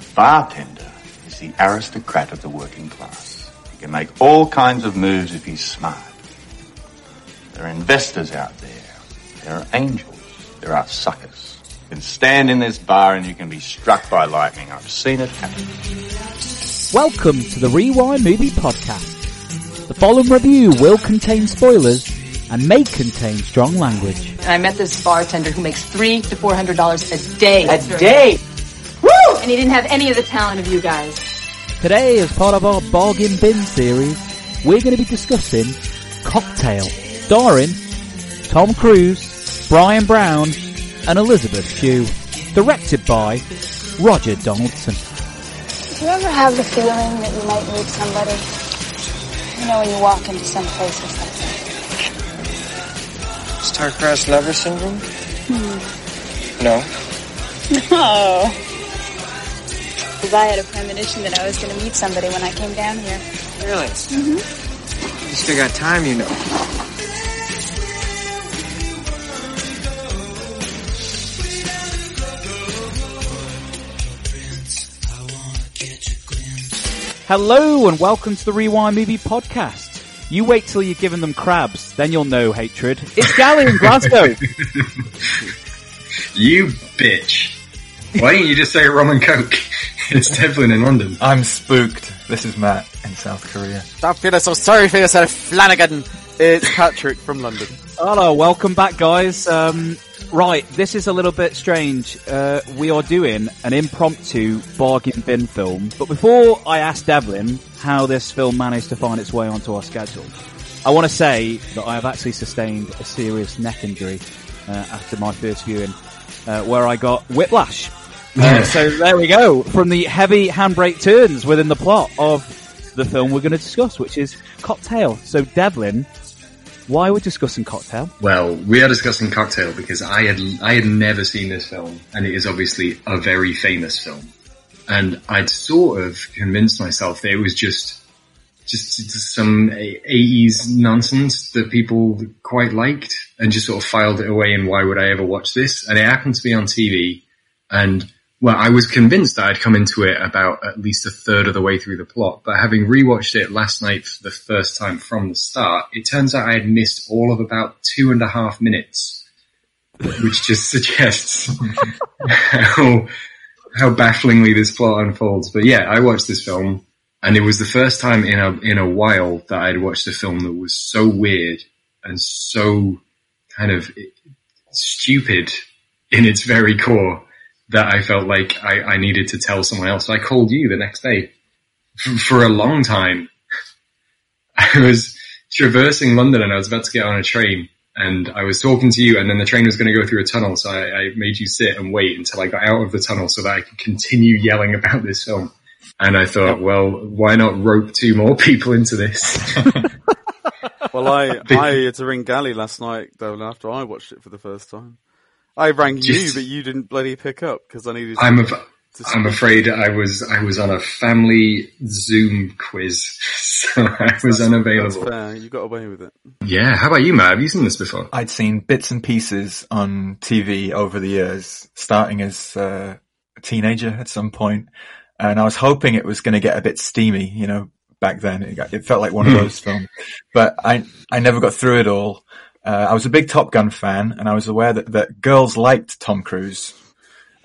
A bartender is the aristocrat of the working class. He can make all kinds of moves if he's smart. There are investors out there. There are angels. There are suckers. You can stand in this bar and you can be struck by lightning. I've seen it happen. Welcome to the Rewind Movie Podcast. The following review will contain spoilers and may contain strong language. I met this bartender who makes $300 to $400 a day. A day? Woo! And he didn't have any of the talent of you guys. Today, as part of our Bargain Bin series, we're going to be discussing Cocktail, starring Tom Cruise, Brian Brown, and Elizabeth Shue, directed by Roger Donaldson. Do you ever have the feeling that you might meet somebody? You know, when you walk into some places like that. Star-crossed lover syndrome? No. Because I had a premonition that I was going to meet somebody when I came down here. Really? Mm-hmm. You still got time, you know. Hello and welcome to the Rewind Movie Podcast. You wait till you're giving them crabs, then you'll know hatred. It's Gally in Glasgow. You bitch. Why didn't you just say rum and coke? It's Devlin in London. I'm spooked. This is Matt in South Korea. Don't feel so sorry for yourself, Flanagan. It's Patrick from London. Hello, welcome back, guys. Right, this is a little bit strange. We are doing an impromptu bargain bin film. But before I ask Devlin how this film managed to find its way onto our schedule, I want to say that I have actually sustained a serious neck injury after my first viewing, where I got whiplash. So there we go, from the heavy handbrake turns within the plot of the film we're going to discuss, which is Cocktail. So Devlin, why are we discussing Cocktail? Well, we are discussing Cocktail because I had never seen this film, and it is obviously a very famous film. And I'd sort of convinced myself that it was just some 80s nonsense that people quite liked and just sort of filed it away, and why would I ever watch this? And it happened to be on TV, and well, I was convinced that I'd come into it about at least a third of the way through the plot, but having rewatched it last night for the first time from the start, it turns out I had missed all of about 2.5 minutes, which just suggests how bafflingly this plot unfolds. But yeah, I watched this film, and it was the first time in a while that I'd watched a film that was so weird and so kind of stupid in its very core that I felt like I needed to tell someone else. So I called you the next day. For a long time, I was traversing London and I was about to get on a train, and I was talking to you, and then the train was going to go through a tunnel, so I made you sit and wait until I got out of the tunnel so that I could continue yelling about this film. And I thought, well, why not rope 2 more people into this? Well, I had to ring Gally last night, though, after I watched it for the first time. I rang you, but you didn't bloody pick up because I needed. I'm afraid I was on a family Zoom quiz, so I was unavailable. That's fair. You got away with it. Yeah. How about you, Matt? Have you seen this before? I'd seen bits and pieces on TV over the years, starting as a teenager at some point, and I was hoping it was going to get a bit steamy. You know, back then it felt like one of those films, but I never got through it all. I was a big Top Gun fan, and I was aware that girls liked Tom Cruise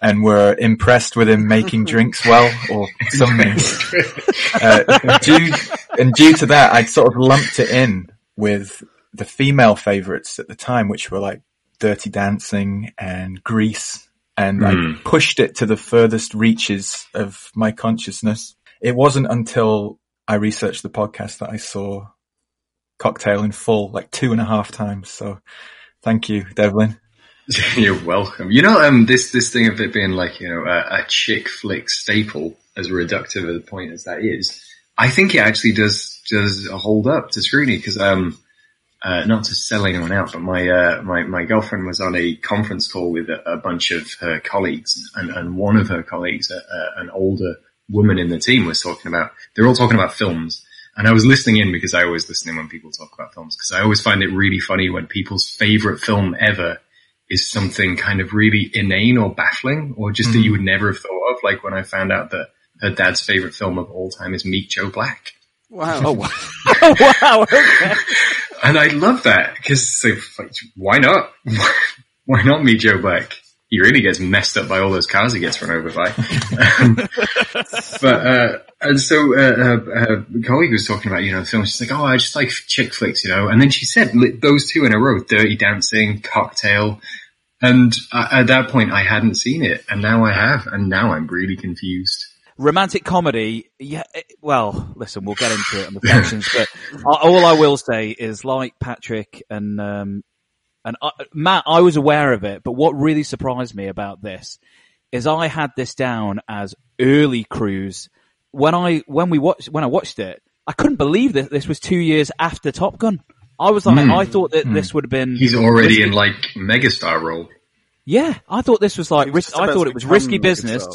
and were impressed with him making drinks well or something. Due to that, I sort of lumped it in with the female favorites at the time, which were like Dirty Dancing and Grease, and I pushed it to the furthest reaches of my consciousness. It wasn't until I researched the podcast that I saw Cocktail in full, like 2.5 times. So thank you, Devlin. You're welcome. You know, this thing of it being like, you know, a chick flick staple, as reductive a point as that is, I think it actually does hold up to scrutiny because, not to sell anyone out, but my girlfriend was on a conference call with a bunch of her colleagues, and one of her colleagues, an older woman in the team, was talking about, they're all talking about films. And I was listening in because I always listen in when people talk about films, because I always find it really funny when people's favorite film ever is something kind of really inane or baffling, or just that you would never have thought of. Like when I found out that her dad's favorite film of all time is Meet Joe Black. Wow. Oh, wow. Okay. And I love that because why not? Why not Meet Joe Black? He really gets messed up by all those cars he gets run over by. And so her colleague was talking about, you know, films. She's like, oh, I just like chick flicks, you know. And then she said those two in a row, Dirty Dancing, Cocktail. And at that point, I hadn't seen it. And now I have. And now I'm really confused. Romantic comedy, yeah. Well, listen, we'll get into it on the sections. But all I will say is, like Patrick and Matt, I was aware of it, but what really surprised me about this is I had this down as early Cruise. When I watched it, I couldn't believe that this was 2 years after Top Gun. I was like, I thought that this would have been. He's already in like megastar role. Yeah, I thought this was like. I thought it was Risky Business.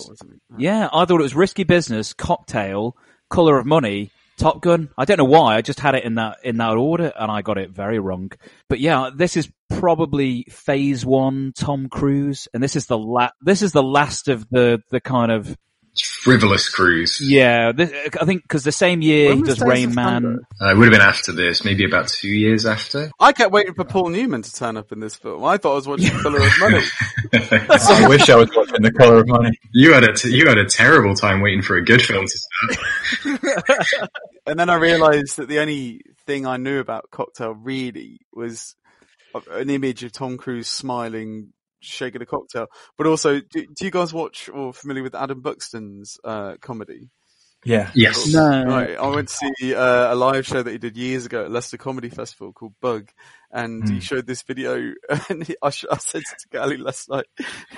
Yeah, I thought it was Risky Business, Cocktail, Color of Money, Top Gun. I don't know why. I just had it in that order, and I got it very wrong. But yeah, this is probably Phase One Tom Cruise, and this is the last of the kind of frivolous Cruise. Yeah, I think because the same year he does Rain Man. It would have been after this, maybe about 2 years after. I kept waiting for Paul Newman to turn up in this film. I thought I was watching The Color of Money. I wish I was watching The Color of Money. You had a terrible time waiting for a good film to start. And then I realised that the only thing I knew about Cocktail really was an image of Tom Cruise smiling, shaking a cocktail. But also, do you guys watch or are familiar with Adam Buxton's comedy? Yeah. Yes. No. Right. I went to see a live show that he did years ago at Leicester Comedy Festival called Bug, and he showed this video. And I said it to Gally last night,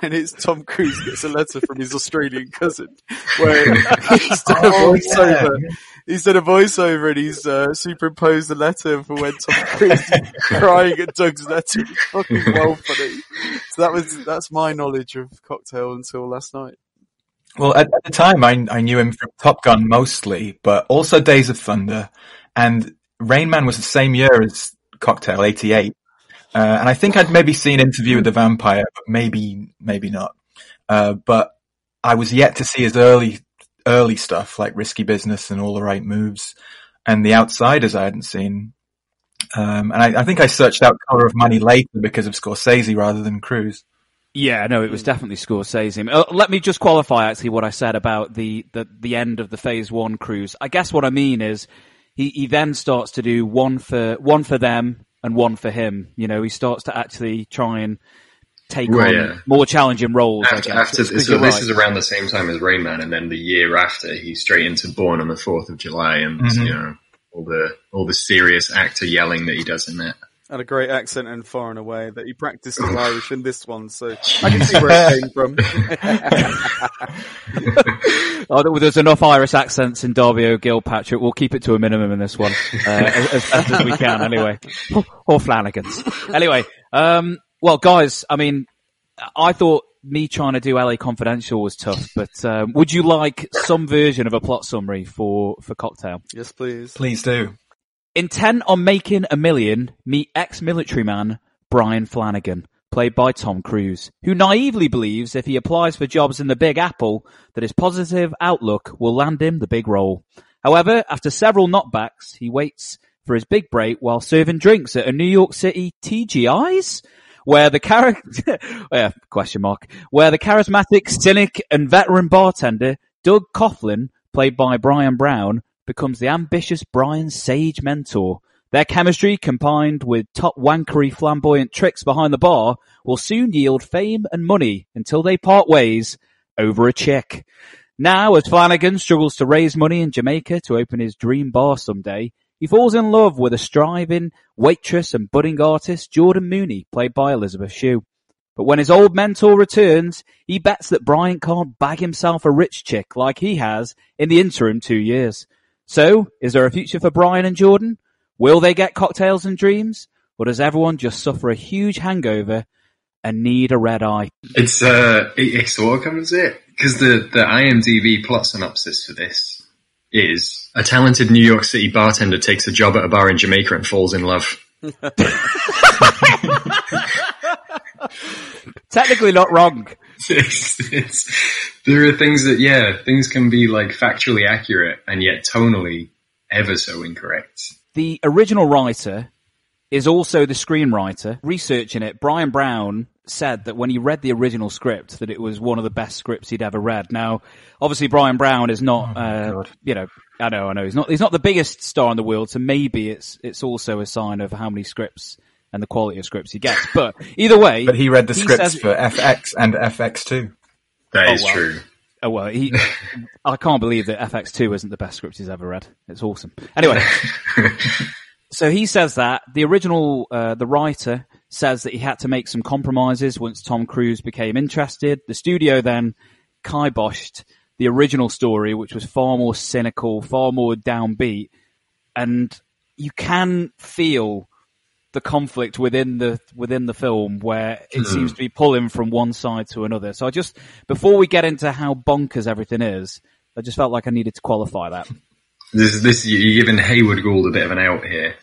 and it's Tom Cruise gets a letter from his Australian cousin where he's done a voiceover. Yeah. He's done a voiceover, and he's superimposed the letter for when Tom Cruise is crying at Doug's letter. It's fucking well funny. So that's my knowledge of Cocktail until last night. Well, at the time, I knew him from Top Gun mostly, but also Days of Thunder. And Rain Man was the same year as Cocktail, 88. And I think I'd maybe seen Interview with the Vampire, but maybe not. But I was yet to see his early stuff, like Risky Business and All the Right Moves. And The Outsiders I hadn't seen. And I think I searched out Color of Money later because of Scorsese rather than Cruise. Yeah, no, it was definitely Scorsese. Let me just qualify actually what I said about the end of the Phase One Cruise. I guess what I mean is he then starts to do one for them and one for him. You know, he starts to actually try and take on more challenging roles. This is around the same time as Rain Man, and then the year after he's straight into Born on the 4th of July, and you know all the serious actor yelling that he does in that. And a great accent in Far and Away that he practiced in Irish in this one, so I can see where it came from. Oh, there's enough Irish accents in Derby O'Gill, Patrick. We'll keep it to a minimum in this one, as we can, anyway. Or Flanagan's. Anyway, well, guys, I mean, I thought me trying to do LA Confidential was tough, but would you like some version of a plot summary for Cocktail? Yes, please. Please do. Intent on making a million, meet ex-military man Brian Flanagan, played by Tom Cruise, who naively believes if he applies for jobs in the Big Apple, that his positive outlook will land him the big role. However, after several knockbacks, he waits for his big break while serving drinks at a New York City TGI's, where the charismatic, cynic and veteran bartender Doug Coughlin, played by Brian Brown, becomes the ambitious Brian's sage mentor. Their chemistry, combined with top wankery flamboyant tricks behind the bar, will soon yield fame and money until they part ways over a chick. Now, as Flanagan struggles to raise money in Jamaica to open his dream bar someday, he falls in love with a striving waitress and budding artist, Jordan Mooney, played by Elizabeth Shue. But when his old mentor returns, he bets that Brian can't bag himself a rich chick like he has in the interim 2 years. So, is there a future for Brian and Jordan? Will they get cocktails and dreams? Or does everyone just suffer a huge hangover and need a red eye? It sort of covers it. Because the IMDb plot synopsis for this is, a talented New York City bartender takes a job at a bar in Jamaica and falls in love. Technically not wrong. There are things that, yeah, things can be like factually accurate and yet tonally ever so incorrect. The original writer is also the screenwriter. Researching it, Brian Brown said that when he read the original script, that it was one of the best scripts he'd ever read. Now, obviously, Brian Brown is not, you know, I know, he's not the biggest star in the world, so maybe it's also a sign of how many scripts and the quality of scripts he gets. But either way, but he read the scripts for FX and FX2. That is true. Oh, well, I can't believe that FX2 isn't the best script he's ever read. It's awesome. Anyway. So he says that the original, the writer says that he had to make some compromises once Tom Cruise became interested. The studio then kiboshed the original story, which was far more cynical, far more downbeat. And you can feel the conflict within the film where it seems to be pulling from one side to another. So I just, before we get into how bonkers everything is, I just felt like I needed to qualify that. This you're giving Haywood Gould a bit of an out here.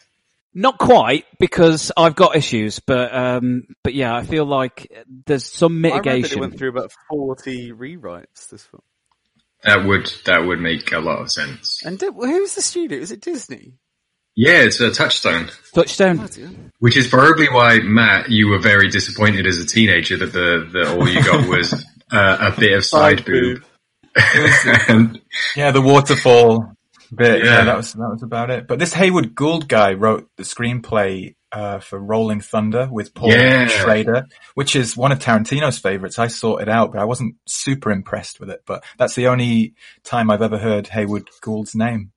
Not quite, because I've got issues, but yeah, I feel like there's some mitigation. I read that it went through about 40 rewrites this film. That would make a lot of sense. And who's the studio? Is it Disney? Yeah, it's a Touchstone. Touchstone. Which is probably why, Matt, you were very disappointed as a teenager that the all you got was a bit of side boob. And, yeah, the waterfall. But yeah, that was about it. But this Haywood Gould guy wrote the screenplay for Rolling Thunder with Paul Schrader, which is one of Tarantino's favorites. I sought it out, but I wasn't super impressed with it. But that's the only time I've ever heard Haywood Gould's name.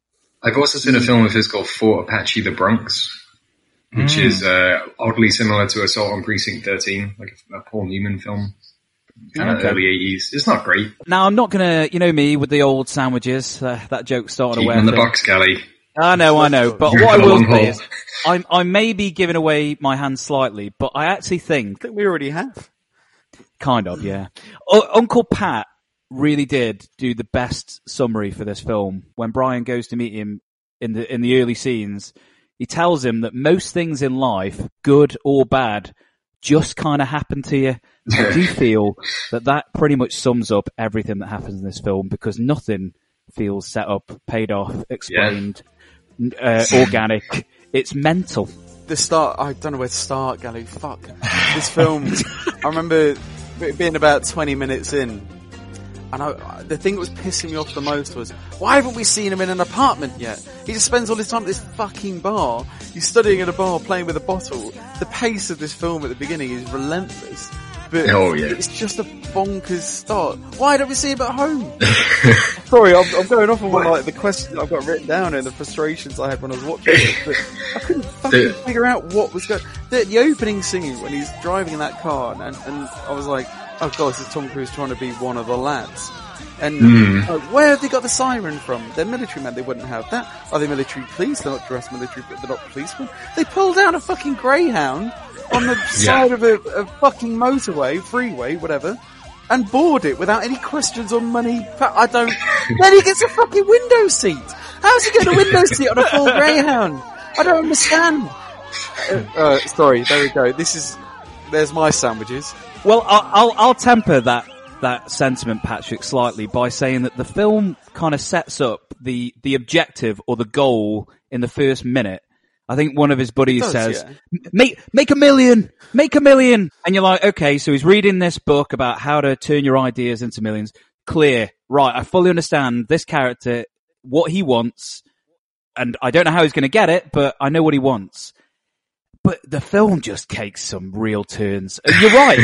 I've also seen a film of his called Fort Apache: The Bronx, which is oddly similar to Assault on Precinct 13, like a Paul Newman film. Kind of early 80s. It's not great. Now, I'm not going to, you know me, with the old sandwiches, that joke started away. Cheating on the box, Kelly. I know. But what I will say is, I may be giving away my hand slightly, but I actually think... I think we already have. Kind of, yeah. Uncle Pat really did do the best summary for this film. When Brian goes to meet him in the early scenes, he tells him that most things in life, good or bad, just kind of happen to you. I do feel that pretty much sums up everything that happens in this film, because nothing feels set up, paid off, explained, organic. It's mental. The start, I don't know where to start, Gally. Fuck. This film, I remember it being about 20 minutes in, and the thing that was pissing me off the most was, why haven't we seen him in an apartment yet? He just spends all his time at this fucking bar. He's studying at a bar, playing with a bottle. The pace of this film at the beginning is relentless. But it's just a bonkers start. Why don't we see him at home? Sorry, I'm going off on like the questions I've got written down and the frustrations I had when I was watching it. But I couldn't fucking figure out what was going. The opening scene when he's driving in that car, and I was like, oh god, this is Tom Cruise trying to be one of the lads. And where have they got the siren from? They're military men. They wouldn't have that. Are they military police? They're not dressed military, but they're not policemen. They pulled down a fucking Greyhound on the side of a fucking motorway, freeway, whatever, and board it without any questions on money. I don't... Then he gets a fucking window seat. How's he getting a window seat on a full Greyhound? I don't understand. Sorry, there we go. There's my sandwiches. Well, I'll temper that sentiment, Patrick, slightly by saying that the film kind of sets up the objective or the goal in the first minute. I think one of his buddies says, make a million. And you're like, okay, so he's reading this book about how to turn your ideas into millions. Clear. Right. I fully understand this character, what he wants. And I don't know how he's going to get it, but I know what he wants. But the film just takes some real turns. You're right.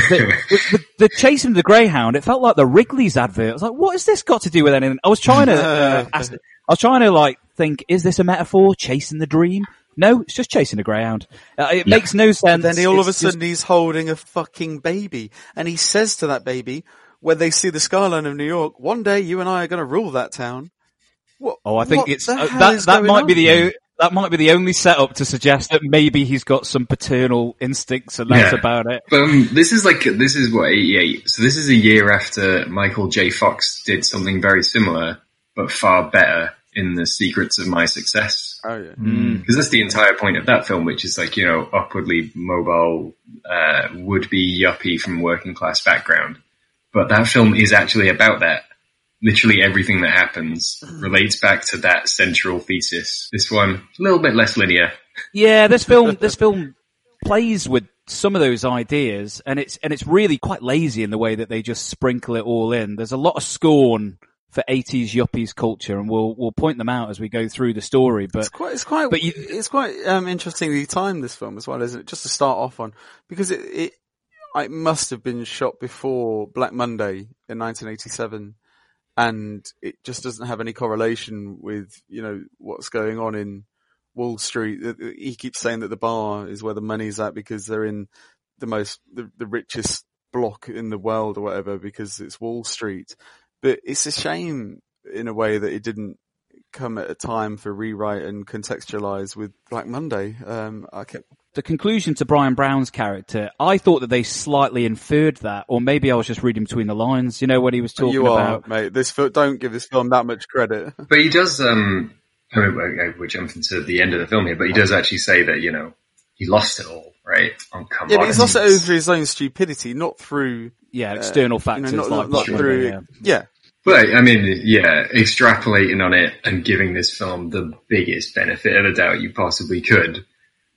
The chasing the Greyhound, it felt like the Wrigley's advert. I was like, what has this got to do with anything? I was trying to, think, is this a metaphor? Chasing the dream? No, it's just chasing a greyhound. It makes no sense. Then all of a sudden he's holding a fucking baby. And he says to that baby, when they see the skyline of New York, one day you and I are going to rule that town. What, oh, I think it's, that might be the only setup to suggest that maybe he's got some paternal instincts, and that's about it. This is what, 88. So this is a year after Michael J. Fox did something very similar, but far better. in The Secrets of My Success. Oh yeah, because that's the entire point of that film, which is like, you know, upwardly mobile, would-be yuppie from working class background. But that film is actually about that. Literally everything that happens relates back to that central thesis. This one, a little bit less linear. Yeah, this film plays with some of those ideas, and it's really quite lazy in the way that they just sprinkle it all in. There's a lot of scorn for 80s yuppies culture, and we'll point them out as we go through the story. But it's quite interestingly timed, this film, as well, isn't it? Just to start off on, because it must have been shot before Black Monday in 1987, and it just doesn't have any correlation with, you know, what's going on in Wall Street. He keeps saying that the bar is where the money's at because they're in the richest block in the world or whatever, because it's Wall Street. But it's a shame in a way that it didn't come at a time for rewrite and contextualize with Black Monday. The conclusion to Brian Brown's character, I thought that they slightly inferred that, or maybe I was just reading between the lines, you know, when he was talking about... mate. Don't give this film that much credit. But he does, I mean, we're jumping to the end of the film here, but he does actually say that, you know, he lost it all, right? But he's lost it all through his own stupidity, not through... yeah, external factors. You know, not through... Yeah. But, I mean, yeah, extrapolating on it and giving this film the biggest benefit of the doubt you possibly could,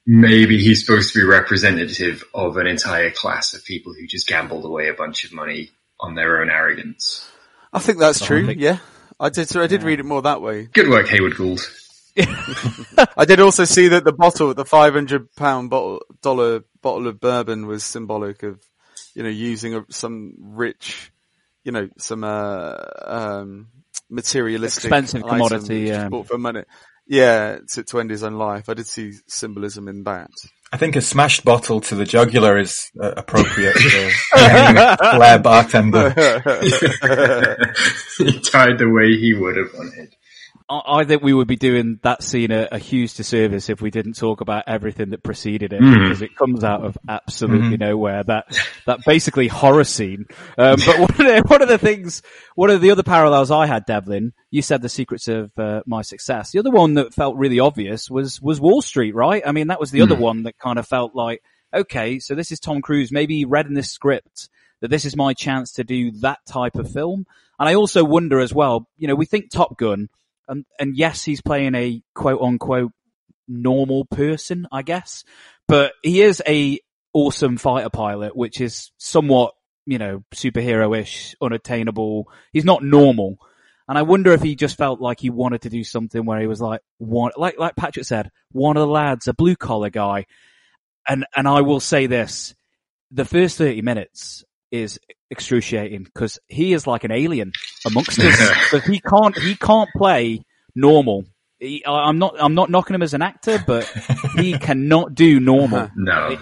maybe he's supposed to be representative of an entire class of people who just gambled away a bunch of money on their own arrogance. I think that's true, yeah. I did read it more that way. Good work, Haywood Gould. I did also see that the bottle, the £500 bottle of bourbon, was symbolic of, you know, using some rich, you know, some materialistic, expensive commodity, bought for money. Yeah, to end his own life. I did see symbolism in that. I think a smashed bottle to the jugular is appropriate for a flair bartender. He died the way he would have wanted. I think we would be doing that scene a huge disservice if we didn't talk about everything that preceded it, because it comes out of absolutely nowhere. That basically horror scene. But one of the other parallels I had, Devlin, you said The Secrets of My Success. The other one that felt really obvious was Wall Street, right? I mean, that was the other one that kind of felt like, okay, so this is Tom Cruise. Maybe he read in this script that this is my chance to do that type of film. And I also wonder as well, you know, we think Top Gun, and yes, he's playing a quote-unquote normal person, I guess. But he is a awesome fighter pilot, which is somewhat, you know, superhero-ish, unattainable. He's not normal. And I wonder if he just felt like he wanted to do something where he was like, like Patrick said, one of the lads, a blue-collar guy. And I will say this, the first 30 minutes is excruciating because he is like an alien amongst us. But he can't play normal. I'm not knocking him as an actor, but he cannot do normal. No.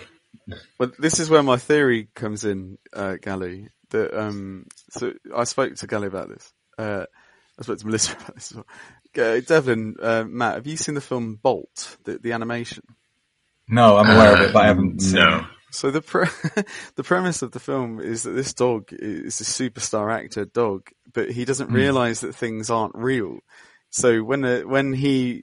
Well, this is where my theory comes in, Gally. That so I spoke to Gally about this. I spoke to Melissa about this as well. Devlin, Matt, have you seen the film Bolt, the animation? No, I'm aware of it, but I haven't seen it. So the premise of the film is that this dog is a superstar actor dog, but he doesn't realize that things aren't real. So the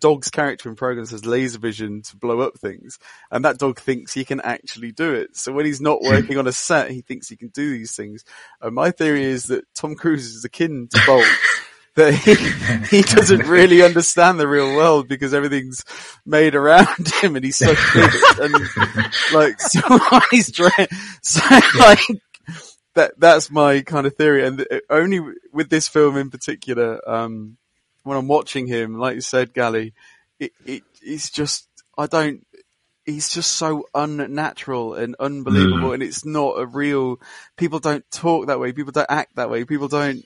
dog's character in programs has laser vision to blow up things, and that dog thinks he can actually do it. So when he's not working on a set, he thinks he can do these things. And my theory is that Tom Cruise is akin to Bolt. That he doesn't really understand the real world because everything's made around him and he's so good. And like, so he's like, that's my kind of theory. And only with this film in particular, when I'm watching him, like you said, Gally, he's just so unnatural and unbelievable. And it's not a real, people don't talk that way. People don't act that way. People don't,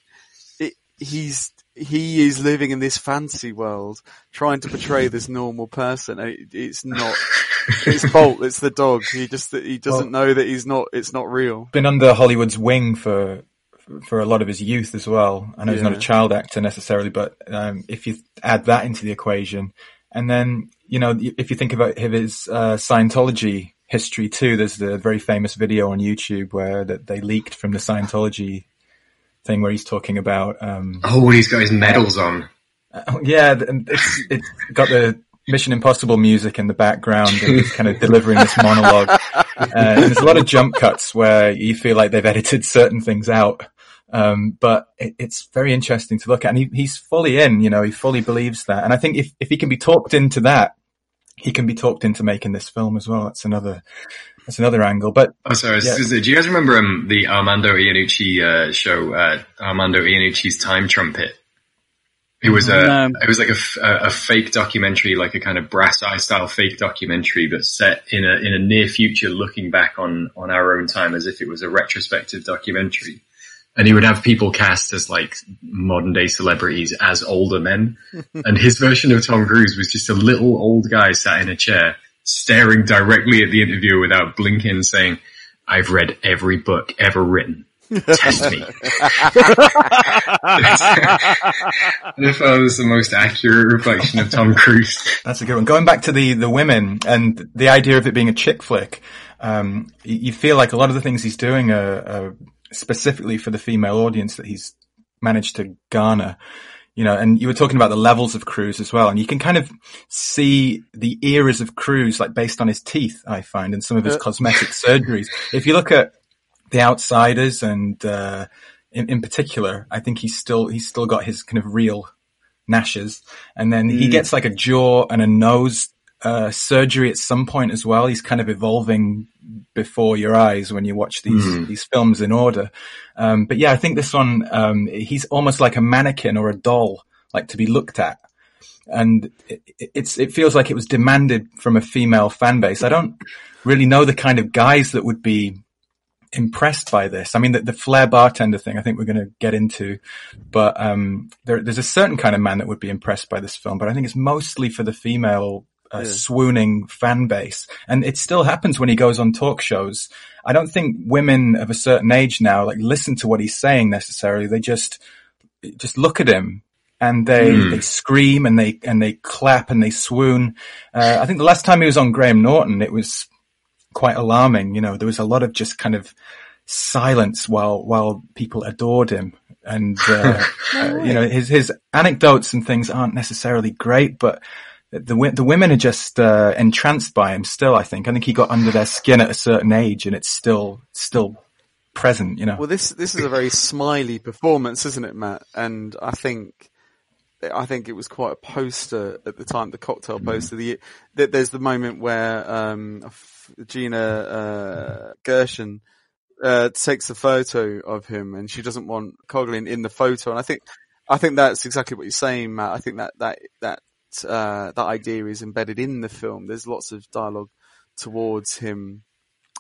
he is living in this fantasy world trying to portray this normal person. It's not, it's Bolt, it's the dog. He doesn't know that it's not real. Been under Hollywood's wing for a lot of his youth as well. I know he's not a child actor necessarily, but, if you add that into the equation, and then, you know, if you think about his, Scientology history too, there's the very famous video on YouTube where that they leaked from the Scientology thing where he's talking about, he's got his medals on. Yeah, it's got the Mission Impossible music in the background and it's kind of delivering this monologue. And there's a lot of jump cuts where you feel like they've edited certain things out. But it's very interesting to look at. And he's fully in, you know, he fully believes that. And I think if he can be talked into that, he can be talked into making this film as well. That's another angle. But I'm sorry. Yeah. Do you guys remember the Armando Iannucci show, Armando Iannucci's Time Trumpet? It was like a fake documentary, like a kind of Brass Eye style fake documentary, but set in a near future, looking back on our own time as if it was a retrospective documentary. And he would have people cast as like modern day celebrities as older men. And his version of Tom Cruise was just a little old guy sat in a chair, staring directly at the interviewer without blinking, saying, "I've read every book ever written. Test me." And if I was the most accurate reflection of Tom Cruise. That's a good one. Going back to the women and the idea of it being a chick flick, you feel like a lot of the things he's doing are specifically for the female audience that he's managed to garner. You know, and you were talking about the levels of Cruise as well, and you can kind of see the eras of Cruise, like based on his teeth, I find, and some of his cosmetic surgeries. If you look at The Outsiders, and in particular, I think he's still got his kind of real gnashes, and then he gets like a jaw and a nose surgery at some point as well. He's kind of evolving before your eyes when you watch these films in order. But yeah, I think this one, he's almost like a mannequin or a doll, like to be looked at. And it feels like it was demanded from a female fan base. I don't really know the kind of guys that would be impressed by this. I mean, the flair bartender thing, I think we're going to get into, but there's a certain kind of man that would be impressed by this film, but I think it's mostly for the female swooning fan base. And it still happens when he goes on talk shows. I don't think women of a certain age now like listen to what he's saying necessarily. They just look at him and they scream and they clap and they swoon. I think the last time he was on Graham Norton, it was quite alarming. You know, there was a lot of just kind of silence while people adored him. And you know, his anecdotes and things aren't necessarily great, but The women are just entranced by him still, I think. I think he got under their skin at a certain age and it's still present, you know. Well, this is a very smiley performance, isn't it, Matt? And I think it was quite a poster at the time, the Cocktail poster. There's the moment where Gina Gershon takes a photo of him and she doesn't want Coughlin in the photo. And I think that's exactly what you're saying, Matt. I think that idea is embedded in the film. There's lots of dialogue towards him.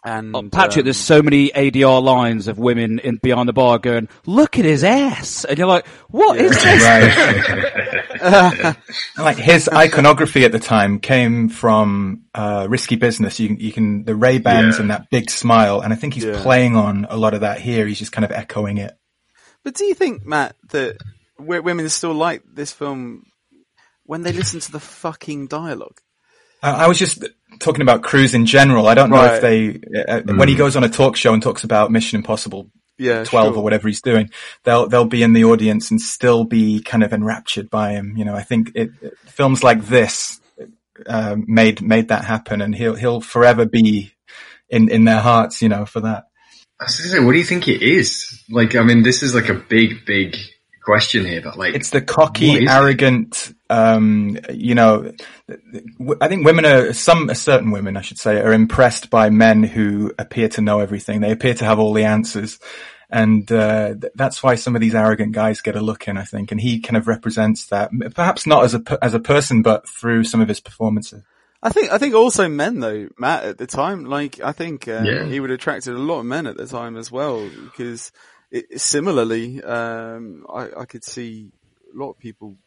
And Patrick, there's so many ADR lines of women in behind the bar going, "Look at his ass," and you're like, "What is this?" Right. Like his iconography at the time came from Risky Business. You can the Ray-Bans and that big smile, and I think he's playing on a lot of that here. He's just kind of echoing it. But do you think, Matt, that women still like this film when they listen to the fucking dialogue? I was just talking about Cruise in general. I don't know if they, when he goes on a talk show and talks about Mission Impossible 12 or whatever he's doing, they'll be in the audience and still be kind of enraptured by him. You know, I think films like this, made that happen, and he'll forever be in their hearts, you know, for that. I was gonna say, what do you think it is? Like, I mean, this is like a big question here, but like, it's the cocky, arrogant, you know, I think women are, certain women, I should say, are impressed by men who appear to know everything. They appear to have all the answers. And, that's why some of these arrogant guys get a look in, I think. And he kind of represents that, perhaps not as a person, but through some of his performances. I think also men though, Matt, at the time, like, I think, he would have attracted a lot of men at the time as well, because similarly, I could see a lot of people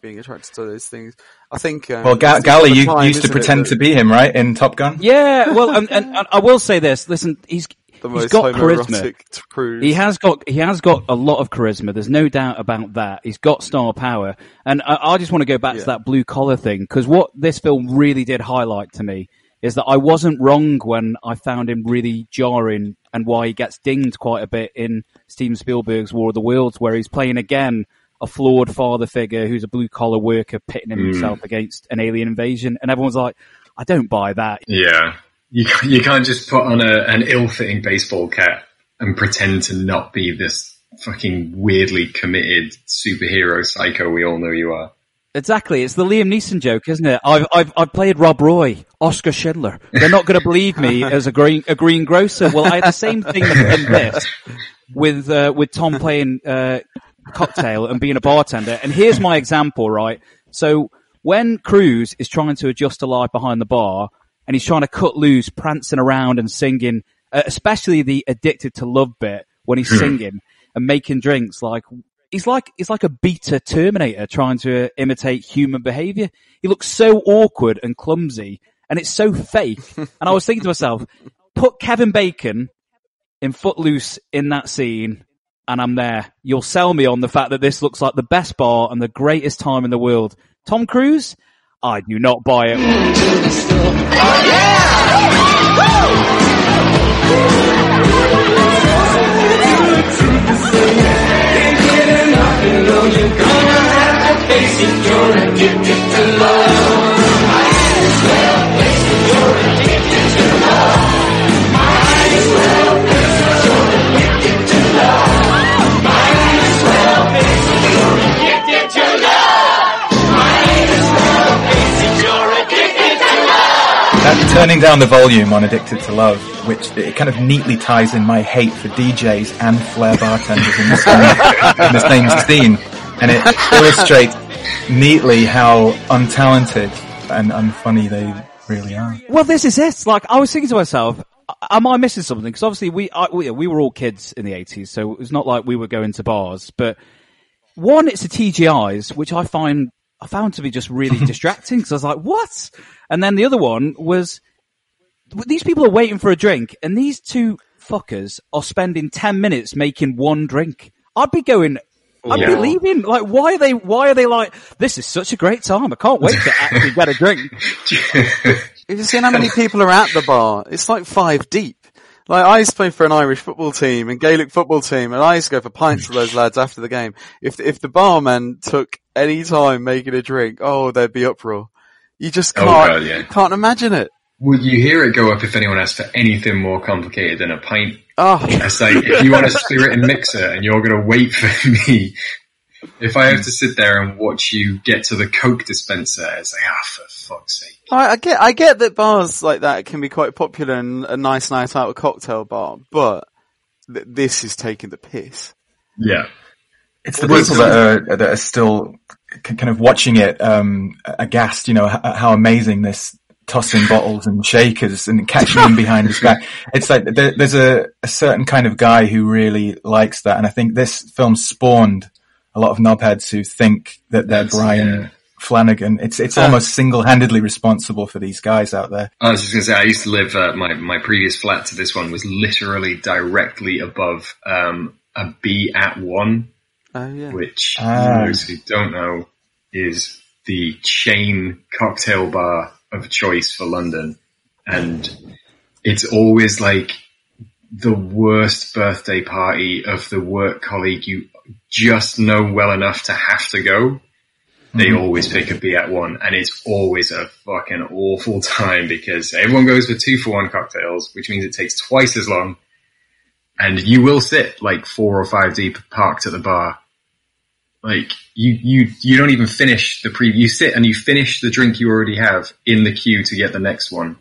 being attracted to those things. I think, well, Gally, you used to pretend to be him, right? In Top Gun. Yeah. Well, and I will say this. Listen, he's got charisma. He has got a lot of charisma. There's no doubt about that. He's got star power. And I just want to go back to that blue collar thing. 'Cause what this film really did highlight to me is that I wasn't wrong when I found him really jarring, and why he gets dinged quite a bit in Steven Spielberg's War of the Worlds, where he's playing again a flawed father figure who's a blue-collar worker pitting himself against an alien invasion. And everyone's like, I don't buy that. Yeah. You can't just put on an ill-fitting baseball cap and pretend to not be this fucking weirdly committed superhero psycho we all know you are. Exactly. It's the Liam Neeson joke, isn't it? I've played Rob Roy, Oscar Schindler. They're not going to believe me as a green grocer. Well, I had the same thing in this with Tom playing Cocktail and being a bartender. And here's my example, right? So when Cruise is trying to adjust to life behind the bar and he's trying to cut loose, prancing around and singing, especially the Addicted to Love bit when he's singing and making drinks, like he's like a beta Terminator trying to imitate human behavior. He looks so awkward and clumsy and it's so fake. And I was thinking to myself, put Kevin Bacon in Footloose in that scene and I'm there. You'll sell me on the fact that this looks like the best bar and the greatest time in the world. Tom Cruise? I do not buy it. Turning down the volume on Addicted to Love, which it kind of neatly ties in my hate for DJs and flair bartenders in the same scene. And it illustrates neatly how untalented and unfunny they really are. Well, this is it. Like, I was thinking to myself, am I missing something? Because obviously we were all kids in the 80s, so it was not like we were going to bars. But one, it's the TGIs, which I found to be just really distracting because I was like, what? And then the other one was, these people are waiting for a drink and these two fuckers are spending 10 minutes making one drink. I'd be leaving. Like, why are they like, this is such a great time. I can't wait to actually get a drink. Have you seen how many people are at the bar? It's like five deep. Like, I used to play for an Irish football team and Gaelic football team, and I used to go for pints with those lads after the game. If the barman took any time making a drink, there'd be uproar. You just can't imagine it. Would you hear it go up if anyone asked for anything more complicated than a pint? Oh. It's like, if you want a spirit and mixer and you're going to wait for me, if I have to sit there and watch you get to the Coke dispenser, it's like, for fuck's sake. I get that bars like that can be quite popular and a nice night out at a cocktail bar, but this is taking the piss. Yeah. It's the people that are still kind of watching it aghast, you know, how amazing this, tossing bottles and shakers and catching them behind his back. It's like there's a certain kind of guy who really likes that, and I think this film spawned a lot of knobheads who think that they're Brian Flanagan. It's almost single-handedly responsible for these guys out there. I was just going to say, I used to live, my previous flat to this one was literally directly above a B at One. Oh, yeah. Which, for those who don't know, is the chain cocktail bar of choice for London. And it's always like the worst birthday party of the work colleague you just know well enough to have to go. They always pick a B at One, and it's always a fucking awful time because everyone goes for 2-for-1 cocktails, which means it takes twice as long. And you will sit like 4 or 5 deep parked at the bar. Like, you don't even finish the you sit and you finish the drink you already have in the queue to get the next one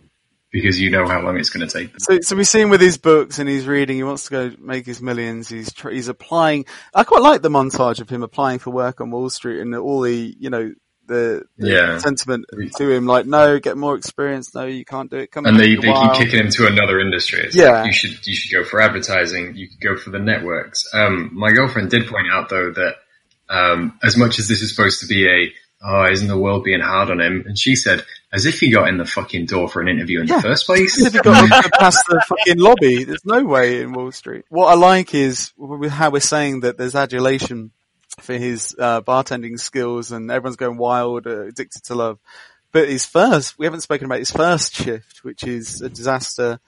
because you know how long it's going to take. So we see him with his books and he's reading. He wants to go make his millions. He's applying. I quite like the montage of him applying for work on Wall Street and all the, you know, the sentiment to him, like, no, get more experience, no, you can't do it. Come and they keep kicking him to another industry. It's like, you should go for advertising, you could go for the networks. My girlfriend did point out, though, that as much as this is supposed to be isn't the world being hard on him? And she said, as if he got in the fucking door for an interview in the first place. As if he got past the fucking lobby. There's no way in Wall Street. What I like is how we're saying that there's adulation for his bartending skills and everyone's going wild, addicted to love. But we haven't spoken about his first shift, which is a disaster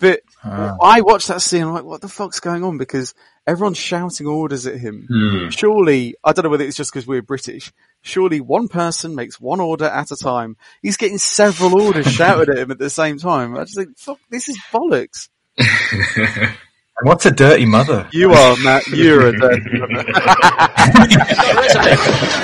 But I watched that scene, I'm like, what the fuck's going on? Because everyone's shouting orders at him. Mm. Surely, I don't know whether it's just because we're British, surely one person makes one order at a time. He's getting several orders shouted at him at the same time. I just think, fuck, this is bollocks. And what's a dirty mother? You are, Matt. You're a dirty mother.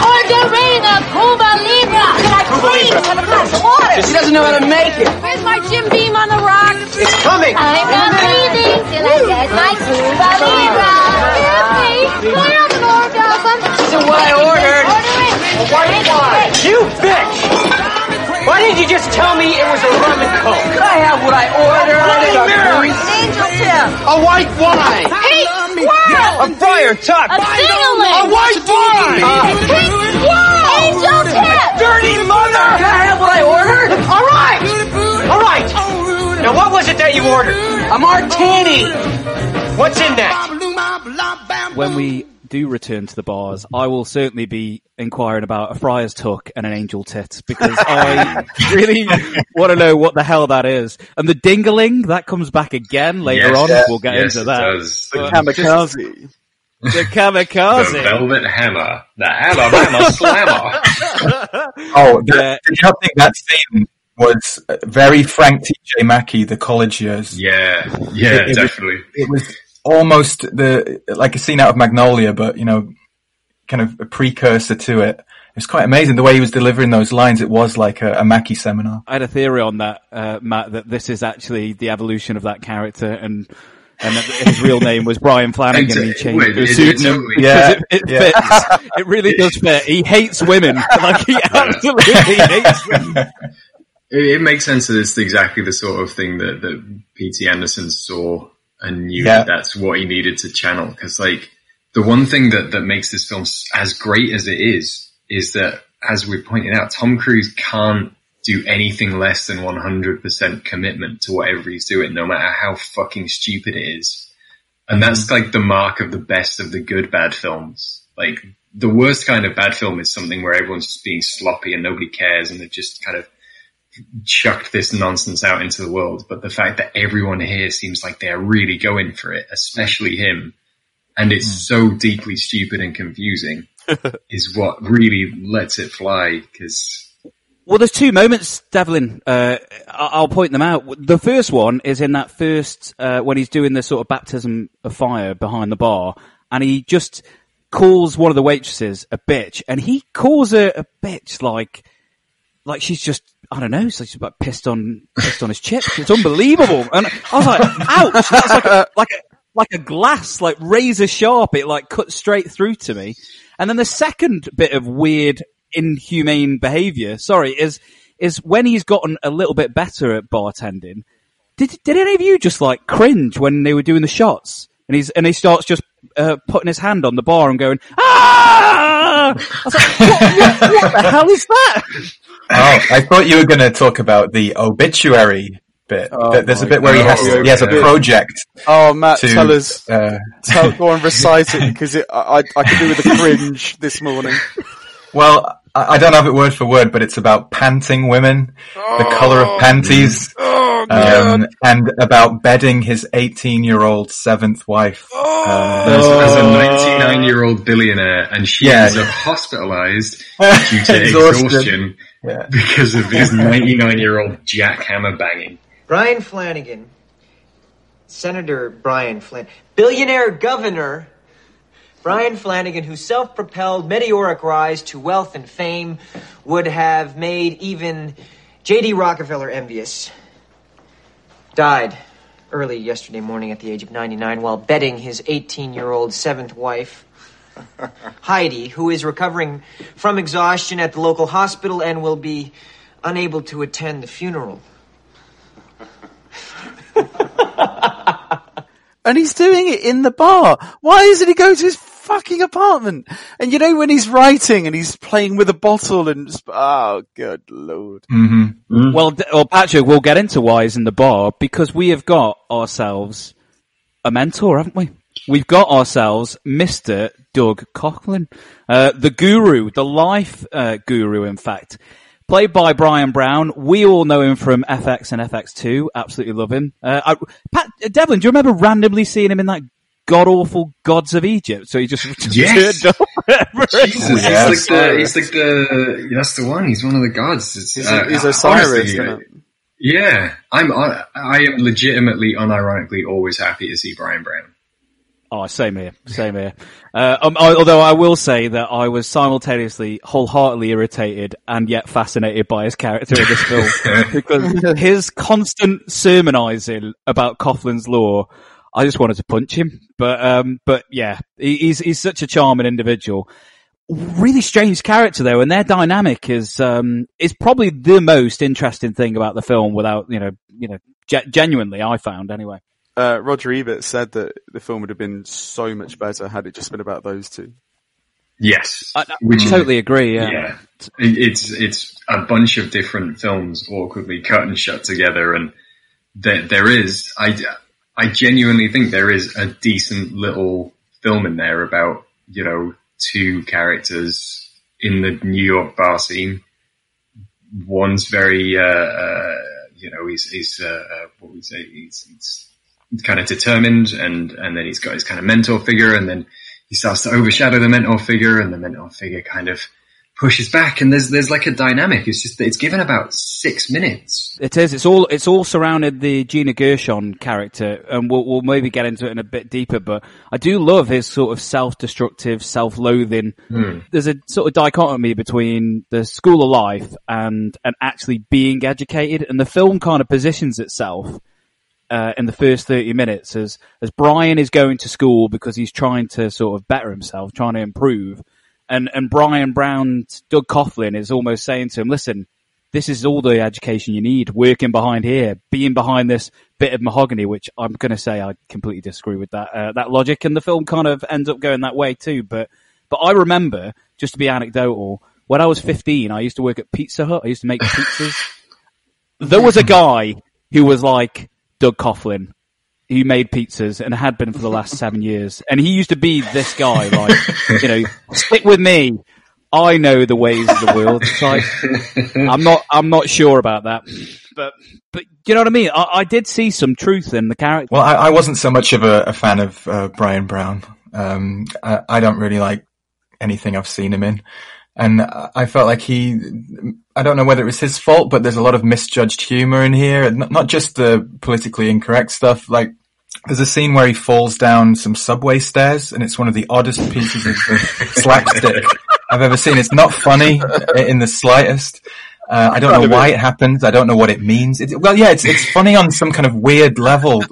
Orderina Cuba Libre. Can I please have a glass of water? She doesn't know how to make it. Where's my Jim Beam on the rock? It's coming. I'm not leaving till I get my Cuba Libre. Give me an order. This is what I ordered. A white wine. You bitch. Why didn't you just tell me it was a rum and coke? Could I have what I ordered? Angel tip. A white wine. Pink swirl. A fire top. A singling. A white wine. Pink swirl. Angel tip. Dirty mother. Could I have what I ordered? All right. All right. Now what was it that you ordered? A martini. What's in that? When we do return to the bars, I will certainly be inquiring about a friar's tuck and an angel tit, because I really want to know what the hell that is. And the ding-a-ling, that comes back again later on. We'll get into that. The kamikaze. The kamikaze. The velvet hammer. The Alabama slammer. Did you not think that scene was very Frank T.J. Mackey, the college years? Yeah, definitely. It was almost like a scene out of Magnolia, but, you know, kind of a precursor to it. It was quite amazing the way he was delivering those lines. It was like a Mackey seminar. I had a theory on that, Matt, that this is actually the evolution of that character, and his real name was Brian Flanagan. He changed his pseudonym because it fits. It really does fit. He hates women. Like, he absolutely hates women. It makes sense that it's exactly the sort of thing that P.T. Anderson saw and knew that's what he needed to channel. Because, like, the one thing that makes this film as great as it is that, as we pointed out, Tom Cruise can't do anything less than 100% commitment to whatever he's doing, no matter how fucking stupid it is. And that's, like, the mark of the best of the good bad films. Like, the worst kind of bad film is something where everyone's just being sloppy and nobody cares and they're just kind of chucked this nonsense out into the world. But the fact that everyone here seems like they're really going for it, especially him, and it's so deeply stupid and confusing is what really lets it fly. Well, there's two moments, Devlin. I'll point them out. The first one is in that first, when he's doing this sort of baptism of fire behind the bar, and he just calls one of the waitresses a bitch, and he calls her a bitch like she's just, I don't know, so she's like pissed on his chips. It's unbelievable. And I was like, ouch, that's like a glass, like razor sharp. It like cut straight through to me. And then the second bit of weird, inhumane behavior, is when he's gotten a little bit better at bartending. Did any of you just like cringe when they were doing the shots? And he starts just putting his hand on the bar and going, ah! I was like, what the hell is that? Oh, I thought you were going to talk about the obituary bit. Oh, there's a bit where he has a project. Oh, Matt, tell us. Go and recite it, because I could do with a cringe this morning. Well, I don't have it word for word, but it's about panting women, the color of panties, and about bedding his 18-year-old seventh wife. As a 99-year-old billionaire, and she ends up hospitalized due to exhaustion. Because of his 99-year-old jackhammer banging. Brian Flanagan, Senator Brian Flanagan, billionaire governor Brian Flanagan, whose self-propelled meteoric rise to wealth and fame would have made even J.D. Rockefeller envious, died early yesterday morning at the age of 99 while bedding his 18-year-old seventh wife, Heidi, who is recovering from exhaustion at the local hospital and will be unable to attend the funeral. And he's doing it in the bar. Why doesn't he go to his fucking apartment? And you know, when he's writing and he's playing with a bottle and... Oh, good Lord. Mm-hmm. Mm-hmm. Well, actually, we'll get into why he's in the bar, because we have got ourselves a mentor, haven't we? We've got ourselves Mr. Doug Coughlin, the guru, the life guru, in fact. Played by Brian Brown. We all know him from FX and FX2. Absolutely love him. Pat Devlin, do you remember randomly seeing him in that god-awful Gods of Egypt? So he just yes. turned up. Jesus, yeah, he's like the that's the one. He's one of the gods. He's Osiris, isn't it? Yeah, I am legitimately, unironically, always happy to see Brian Brown. Oh, same here. Although I will say that I was simultaneously wholeheartedly irritated and yet fascinated by his character in this film, because his constant sermonizing about Coughlin's Law, I just wanted to punch him. But yeah, he's such a charming individual. Really strange character though, and their dynamic is probably the most interesting thing about the film. Without genuinely, I found anyway. Roger Ebert said that the film would have been so much better had it just been about those two. Yes. I totally agree, yeah. It's a bunch of different films awkwardly cut and shut together, and there is, I genuinely think there is a decent little film in there about, two characters in the New York bar scene. One's very, he's kind of determined, and then he's got his kind of mentor figure, and then he starts to overshadow the mentor figure, and the mentor figure kind of pushes back, and there's like a dynamic. It's just, it's given about 6 minutes. It is. It's all surrounded the Gina Gershon character, and we'll maybe get into it in a bit deeper, but I do love his sort of self-destructive, self-loathing. There's a sort of dichotomy between the school of life and actually being educated, and the film kind of positions itself in the first 30 minutes as Brian is going to school because he's trying to sort of better himself, trying to improve. And Brian Brown's Doug Coughlin is almost saying to him, listen, this is all the education you need, working behind here, being behind this bit of mahogany, which I'm going to say I completely disagree with that logic. And the film kind of ends up going that way too. But I remember, just to be anecdotal, when I was 15, I used to work at Pizza Hut. I used to make pizzas. There was a guy who was like Doug Coughlin. He made pizzas and had been for the last 7 years. And he used to be this guy, like, stick with me. I know the ways of the world. It's like, I'm not sure about that. But you know what I mean? I did see some truth in the character. Well, I wasn't so much of a fan of Brian Brown. I don't really like anything I've seen him in. And I felt like I don't know whether it was his fault, but there's a lot of misjudged humor in here. Not just the politically incorrect stuff. Like, there's a scene where he falls down some subway stairs, and it's one of the oddest pieces of slapstick I've ever seen. It's not funny in the slightest. I don't know why it happens. I don't know what it means. It's funny on some kind of weird level.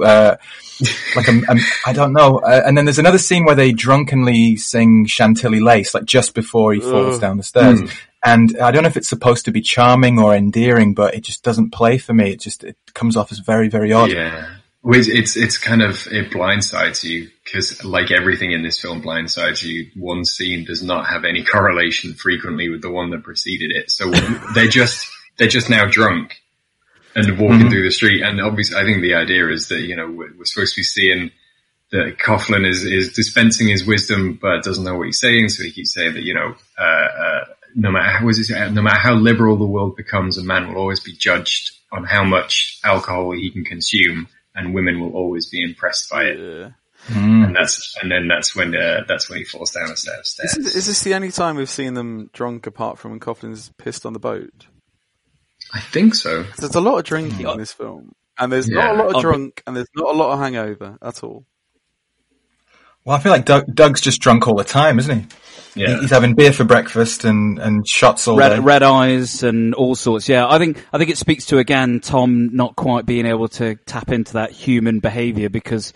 I don't know. And then there's another scene where they drunkenly sing Chantilly Lace, like just before he falls down the stairs. And I don't know if it's supposed to be charming or endearing, but it just doesn't play for me. It comes off as very, very odd. Yeah. It's kind of, it blindsides you, because like everything in this film blindsides you. One scene does not have any correlation frequently with the one that preceded it. So they're just now drunk and walking through the street. And obviously I think the idea is that, we're supposed to be seeing that Coughlin is dispensing his wisdom, but doesn't know what he's saying. So he keeps saying that, no matter how liberal the world becomes, a man will always be judged on how much alcohol he can consume, and women will always be impressed by it. Yeah. And then that's when he falls down a set of stairs. Is this the only time we've seen them drunk apart from when Coughlin's pissed on the boat? I think so. There's a lot of drinking in this film, and there's not a lot of drunk, and there's not a lot of hangover at all. Well, I feel like Doug's just drunk all the time, isn't he? Yeah. He's having beer for breakfast and shots all day. Red eyes and all sorts. Yeah, I think it speaks to, again, Tom not quite being able to tap into that human behavior, because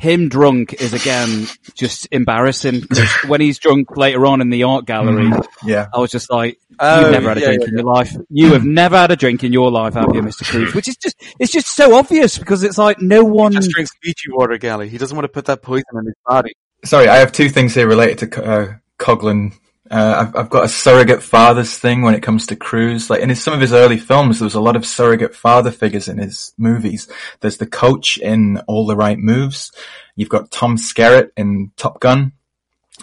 him drunk is, again, just embarrassing. When he's drunk later on in the art gallery, I was just like, you've never had a drink in your life. You have never had a drink in your life, have you, Mr. Cruise? Which is just so obvious, because it's like no one... He just drinks Fiji water, Gally. He doesn't want to put that poison in his body. Sorry, I have two things here related to... Coughlin. I've got a surrogate fathers thing when it comes to Cruise. Like, in some of his early films, there was a lot of surrogate father figures in his movies. There's the coach in All the Right Moves. You've got Tom Skerritt in Top Gun.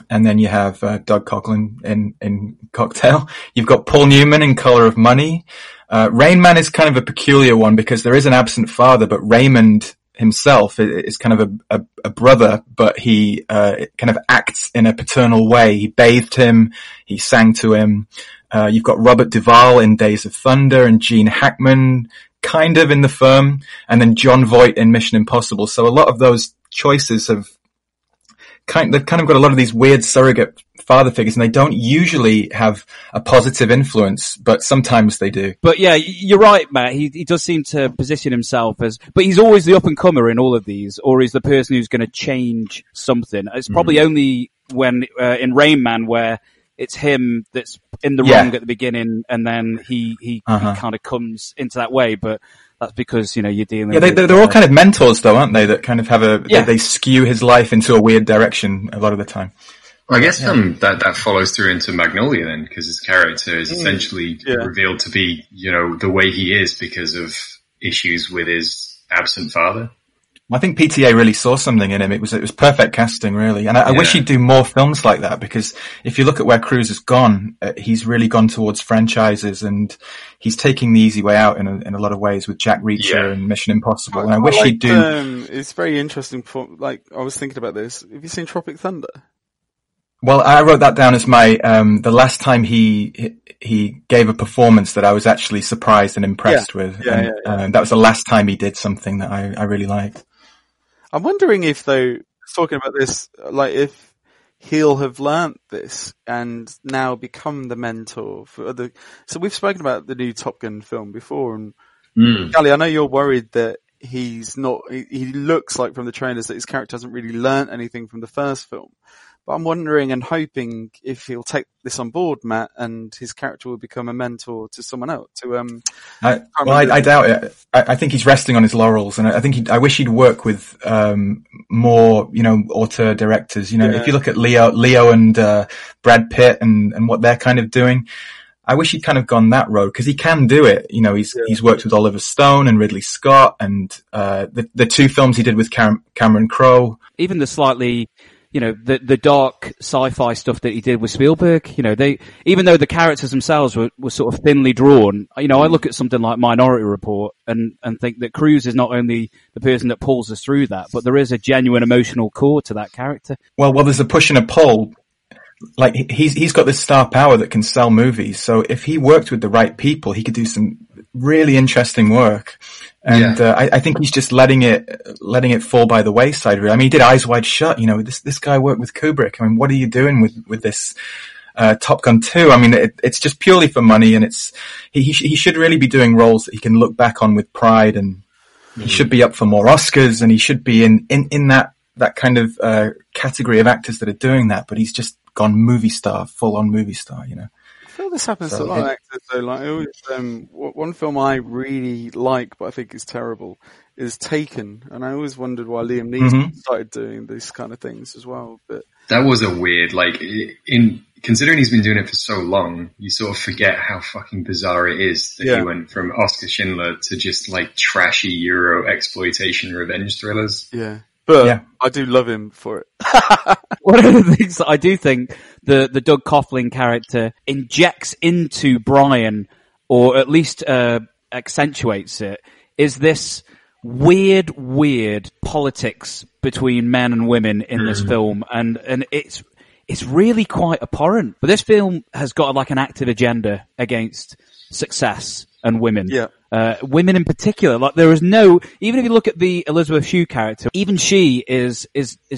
And then you have Doug Coughlin in Cocktail. You've got Paul Newman in Color of Money. Rain Man is kind of a peculiar one because there is an absent father, but Raymond himself is kind of a brother, but he kind of acts in a paternal way. He bathed him. He sang to him. You've got Robert Duvall in Days of Thunder and Gene Hackman kind of in The Firm, and then John Voight in Mission Impossible. So a lot of those choices have kind of got a lot of these weird surrogate father figures, and they don't usually have a positive influence, but sometimes they do. But yeah, you're right, Matt. He does seem to position himself as, but he's always the up and comer in all of these, or he's the person who's going to change something. It's probably only when in Rain Man where it's him that's in the wrong at the beginning, and then he kind of comes into that way, but. That's because, you know, you're dealing with... Yeah, they're all kind of mentors, though, aren't they? That kind of have they skew his life into a weird direction a lot of the time. Well, I guess that follows through into Magnolia, then, because his character is essentially revealed to be, you know, the way he is because of issues with his absent father. I think PTA really saw something in him. It was perfect casting, really. And I wish he'd do more films like that, because if you look at where Cruise has gone, he's really gone towards franchises, and he's taking the easy way out in a lot of ways with Jack Reacher and Mission Impossible. And I wish he'd do... it's very interesting. I was thinking about this. Have you seen Tropic Thunder? Well, I wrote that down as my, the last time he gave a performance that I was actually surprised and impressed with. Yeah, and, that was the last time he did something that I really liked. I'm wondering if, though, talking about this, like if he'll have learnt this and now become the mentor for other. So we've spoken about the new Top Gun film before, and Kelly, I know you're worried that he's not. He looks like from the trailers that his character hasn't really learnt anything from the first film. But I'm wondering and hoping if he'll take this on board, Matt, and his character will become a mentor to someone else. I doubt it. I think he's resting on his laurels, and I think I wish he'd work with more, you know, auteur directors. You know, if you look at Leo and Brad Pitt and what they're kind of doing, I wish he'd kind of gone that road because he can do it. You know, he's worked with Oliver Stone and Ridley Scott, and the two films he did with Cameron Crowe. Even the slightly. You know, the dark sci-fi stuff that he did with Spielberg, you know, they, even though the characters themselves were sort of thinly drawn, you know, I look at something like Minority Report and think that Cruise is not only the person that pulls us through that, but there is a genuine emotional core to that character. Well, there's a push and a pull. Like he's got this star power that can sell movies. So if he worked with the right people, he could do some really interesting work. And I think he's just letting it fall by the wayside. Really, I mean, he did Eyes Wide Shut. You know, this guy worked with Kubrick. I mean, what are you doing with this Top Gun 2? I mean, it's just purely for money, and it's he should really be doing roles that he can look back on with pride, and he should be up for more Oscars, and he should be in that kind of category of actors that are doing that. But he's just gone movie star, full on movie star, you know. I feel this happens to a lot of actors though. Like I always, one film I really like, but I think is terrible, is Taken. And I always wondered why Liam Neeson started doing these kind of things as well. But that was a weird, like, in considering he's been doing it for so long, you sort of forget how fucking bizarre it is that he went from Oscar Schindler to just like trashy Euro exploitation revenge thrillers. Yeah. But I do love him for it. One of the things that I do think the Doug Coughlin character injects into Brian, or at least accentuates it, is this weird politics between men and women in this film, and it's really quite abhorrent. But this film has got like an active agenda against success and women. Yeah. Women in particular, like there is no, even if you look at the Elizabeth Shue character, even she is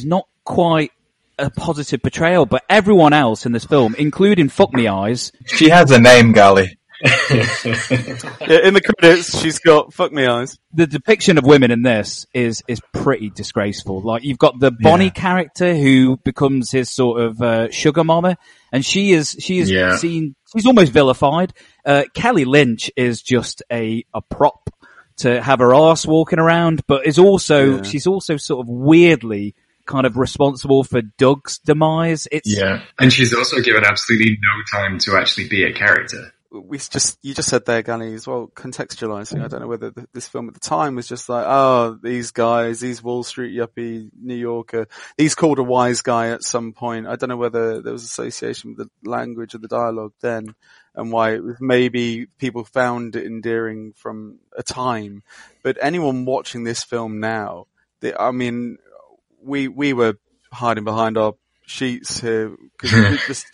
not quite a positive portrayal, but everyone else in this film, including Fuck Me Eyes. She has a name, Gally. In the credits, she's got Fuck Me Eyes. The depiction of women in this is pretty disgraceful. Like you've got the Bonnie character who becomes his sort of sugar mama, and she is seen. She's almost vilified. Kelly Lynch is just a prop to have her arse walking around, but is also she's also sort of weirdly kind of responsible for Doug's demise. And she's also given absolutely no time to actually be a character. you just said there, Gally, as well, contextualizing. I don't know whether this film at the time was just like, oh, these guys, these Wall Street yuppie New Yorker, he's called a wise guy at some point. I don't know whether there was association with the language of the dialogue then, and why it was maybe people found it endearing from a time. But anyone watching this film now, we were hiding behind our sheets here because we just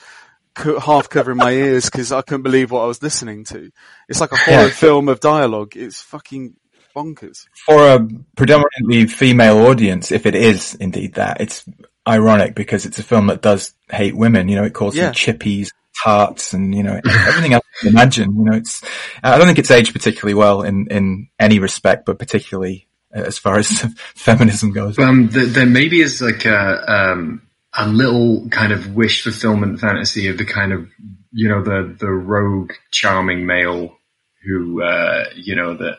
half covering my ears because I couldn't believe what I was listening to. It's like a horror film of dialogue. It's fucking bonkers. For a predominantly female audience, if it is indeed that, it's ironic because it's a film that does hate women. You know, it calls them chippies, tarts, and, you know, everything else you can imagine. You know, it's, I don't think it's aged particularly well in any respect, but particularly as far as feminism goes. There maybe is like a little kind of wish fulfillment fantasy of the kind of, you know, the rogue charming male who, you know, that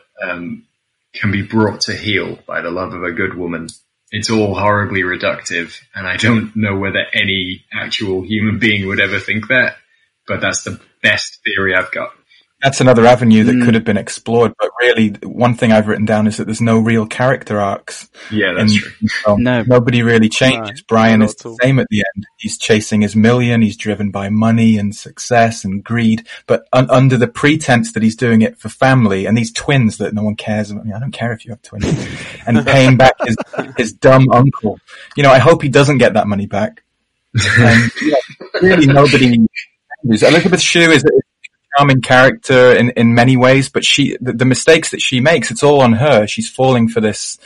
can be brought to heel by the love of a good woman. It's all horribly reductive, and I don't know whether any actual human being would ever think that, but that's the best theory I've got. That's another avenue that could have been explored, but really one thing I've written down is that there's no real character arcs. Yeah, that's true. No. Nobody really changes. No, Brian is the same at the end. He's chasing his million. He's driven by money and success and greed, but under the pretense that he's doing it for family and these twins that no one cares about. I mean, I don't care if you have twins. And paying back his dumb uncle. You know, I hope he doesn't get that money back. Really nobody changes. Elizabeth Shue is charming character in many ways, but the mistakes that she makes, it's all on her. She's falling for this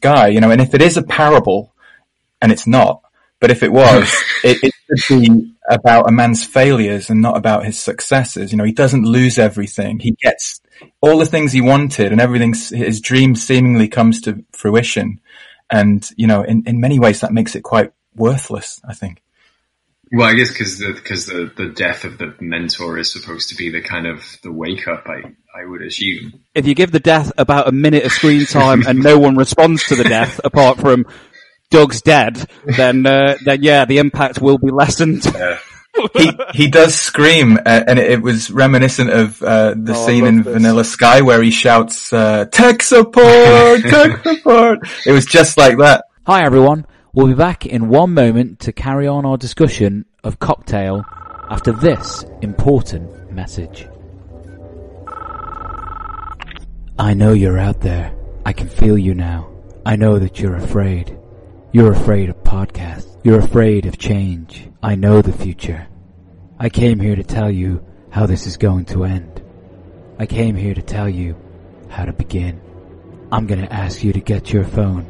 guy, you know. And if it is a parable, and it's not, but if it was, it should be about a man's failures and not about his successes. You know, he doesn't lose everything. He gets all the things he wanted, and everything, his dream seemingly comes to fruition. And, you know, in many ways that makes it quite worthless, I think. Well, I guess because the death of the mentor is supposed to be the kind of the wake up, I would assume. If you give the death about a minute of screen time and no one responds to the death apart from Doug's dead, then yeah, the impact will be lessened. Yeah. He does scream, and it was reminiscent of the scene in Vanilla Sky where he shouts, "Tech support, tech support." It was just like that. Hi everyone. We'll be back in one moment to carry on our discussion of Cocktail after this important message. I know you're out there. I can feel you now. I know that you're afraid. You're afraid of podcasts. You're afraid of change. I know the future. I came here to tell you how this is going to end. I came here to tell you how to begin. I'm going to ask you to get your phone,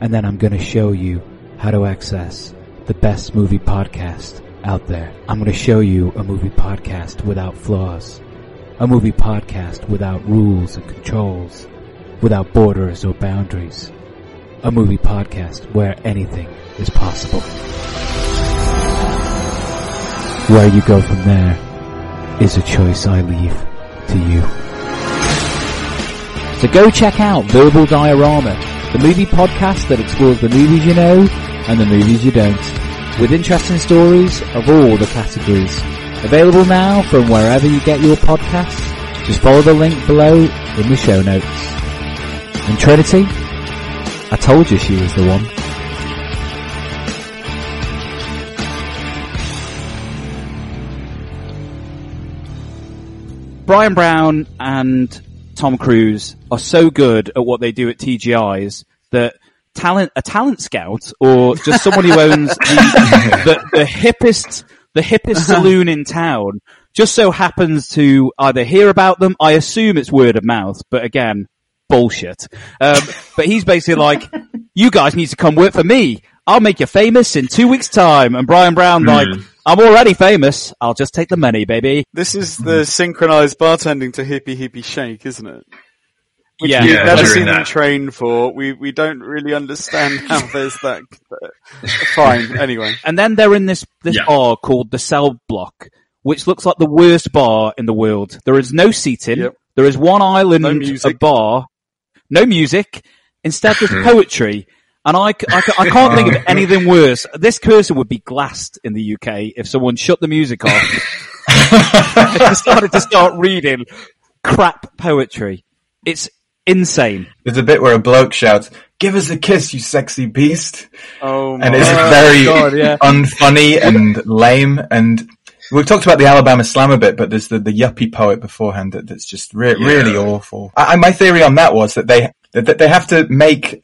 and then I'm going to show you how to access the best movie podcast out there. I'm going to show you a movie podcast without flaws, a movie podcast without rules and controls, without borders or boundaries, a movie podcast where anything is possible. Where you go from there is a choice I leave to you. So go check out Verbal Diorama, the movie podcast that explores the movies you know and the movies you don't, with interesting stories of all the categories. Available now from wherever you get your podcasts. Just follow the link below in the show notes. And Trinity, I told you she was the one. Brian Brown and Tom Cruise are so good at what they do at TGIs that a talent scout or just someone who owns the hippest saloon in town just so happens to either hear about them. I assume it's word of mouth, but again, bullshit. But he's basically like, you guys need to come work for me. I'll make you famous in 2 weeks' time. And Brian Brown, like, I'm already famous. I'll just take the money, baby. This is the synchronized bartending to Hippie Hippie Shake, isn't it? Which we've never seen them trained for. We don't really understand how there's that. Fine, anyway. And then they're in this bar called the Cell Block, which looks like the worst bar in the world. There is no seating. Yep. There is one island, no music. A bar, no music. Instead, there's poetry. And I can't think of anything worse. This cursor would be glassed in the UK if someone shut the music off and started to start reading crap poetry. It's insane. There's a bit where a bloke shouts, "Give us a kiss, you sexy beast." Oh my God. And it's very unfunny and lame. And we've talked about the Alabama Slam a bit, but there's the yuppie poet beforehand that's just really awful. My theory on that was that they have to make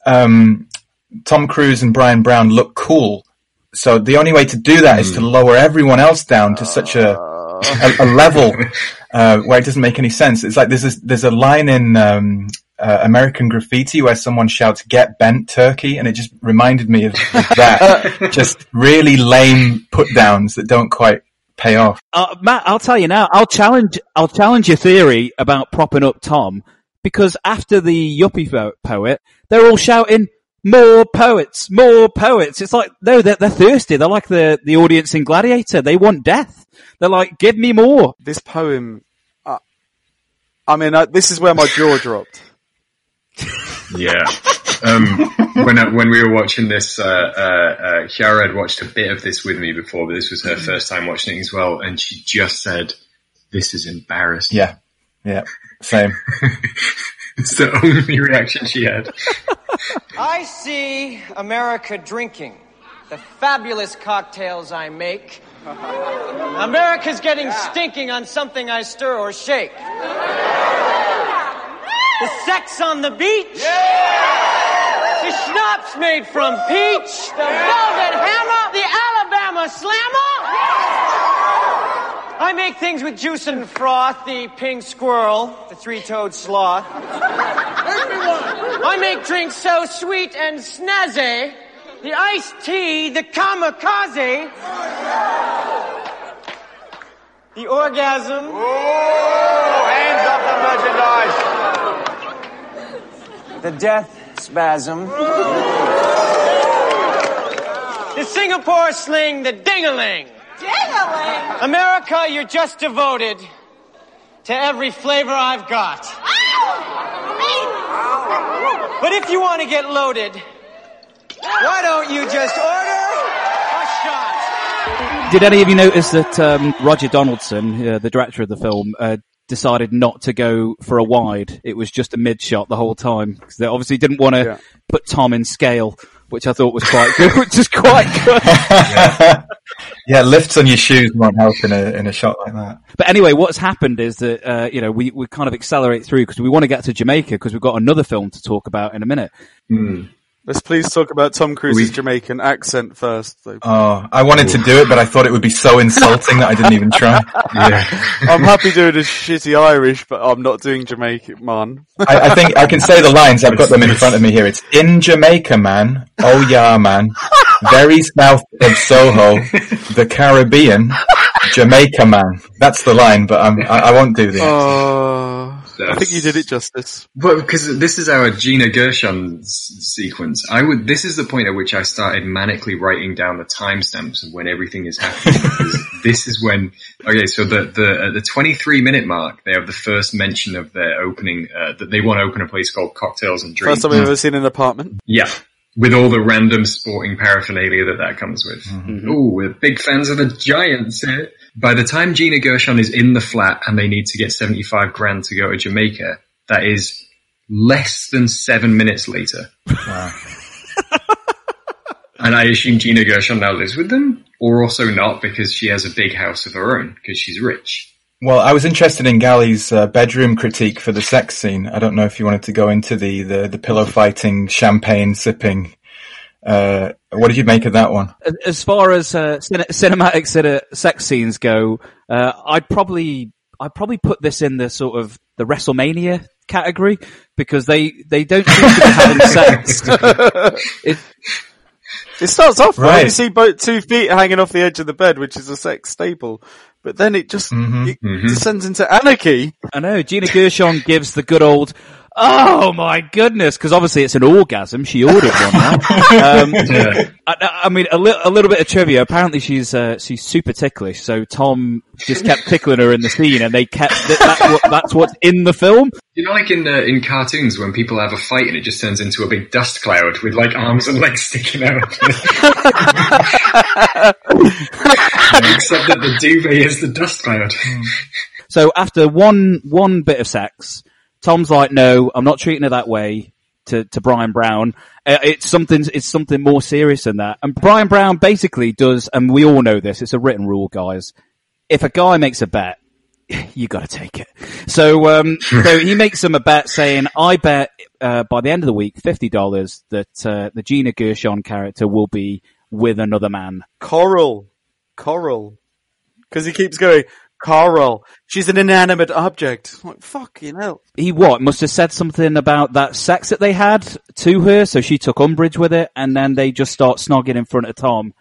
Tom Cruise and Brian Brown look cool. So the only way to do that is to lower everyone else down to such a level where it doesn't make any sense. It's like there's a line in American Graffiti where someone shouts, "Get bent, turkey," and it just reminded me of that. Just really lame put-downs that don't quite pay off. Matt, I'll tell you now, I'll challenge your theory about propping up Tom, because after the yuppie poet, they're all shouting, "More poets, more poets." It's like, no, they're thirsty. They're like the audience in Gladiator. They want death. They're like, give me more. This poem, this is where my jaw dropped. Yeah. When we were watching this, Chiara had watched a bit of this with me before, but this was her first time watching it as well. And she just said, "This is embarrassing." Yeah. Yeah. Same. It's the only reaction she had. I see America drinking the fabulous cocktails I make. America's getting stinking on something I stir or shake. The sex on the beach. The schnapps made from peach. The velvet hammer. The Alabama slammer. I make things with juice and froth, the pink squirrel, the three-toed sloth. I make drinks so sweet and snazzy, the iced tea, the kamikaze, the orgasm. Ooh, hands up the merchandise. The death spasm. The Singapore sling, the ding-a-ling. America, you're just devoted to every flavor I've got. But if you want to get loaded, why don't you just order a shot? Did any of you notice that Roger Donaldson, the director of the film, decided not to go for a wide? It was just a mid-shot the whole time, because they obviously didn't want to put Tom in scale, which I thought was quite good, Yeah, lifts on your shoes won't help in a shot like that. But anyway, what's happened is that, we kind of accelerate through because we want to get to Jamaica, because we've got another film to talk about in a minute. Mm. Let's please talk about Tom Cruise's Jamaican accent first, though. Oh, I wanted to do it, but I thought it would be so insulting that I didn't even try. Yeah. I'm happy doing a shitty Irish, but I'm not doing Jamaican, man. I think I can say the lines. I've got them in front of me here. It's, "In Jamaica, man. Oh, yeah, man. Very south of Soho, the Caribbean, Jamaica, man." That's the line, but I won't do the I think you did it justice. But because this is our Gina Gershon sequence, this is the point at which I started manically writing down the timestamps of when everything is happening. This is when, so the 23-minute mark, they have the first mention of their opening, that they want to open a place called Cocktails and Drinks. First time I've ever seen an apartment. Yeah. With all the random sporting paraphernalia that comes with. Mm-hmm. Ooh, we're big fans of the Giants here. By the time Gina Gershon is in the flat and they need to get $75,000 to go to Jamaica, that is less than 7 minutes later. Wow. And I assume Gina Gershon now lives with them, or also not, because she has a big house of her own, because she's rich. Well, I was interested in Gally's bedroom critique for the sex scene. I don't know if you wanted to go into the pillow fighting, champagne sipping. What did you make of that one? As far as cinematic sex scenes go, I'd probably put this in the sort of the WrestleMania category, because they don't seem to be having sex. It starts off right. You see both 2 feet hanging off the edge of the bed, which is a sex staple. But then it just descends into anarchy. I know. Gina Gershon gives the good old, "Oh my goodness," because obviously it's an orgasm. She ordered one now. I mean, a little bit of trivia. Apparently, she's super ticklish, so Tom just kept tickling her in the scene, and they kept that's what's in the film. You know, like in cartoons when people have a fight and it just turns into a big dust cloud with like arms and legs sticking out. Except that the duvet is the dust cloud. So after one bit of sex, Tom's like, "No, I'm not treating her that way." To Brian Brown, it's something more serious than that. And Brian Brown basically does, and we all know this. It's a written rule, guys. If a guy makes a bet, you got to take it. So he makes him a bet, saying, "I bet by the end of the week, $50 that the Gina Gershon character will be with another man." Coral, because he keeps going. Coral. She's an inanimate object. I'm like, fuck, you know. He what? Must have said something about that sex that they had to her, so she took umbrage with it, and then they just start snogging in front of Tom.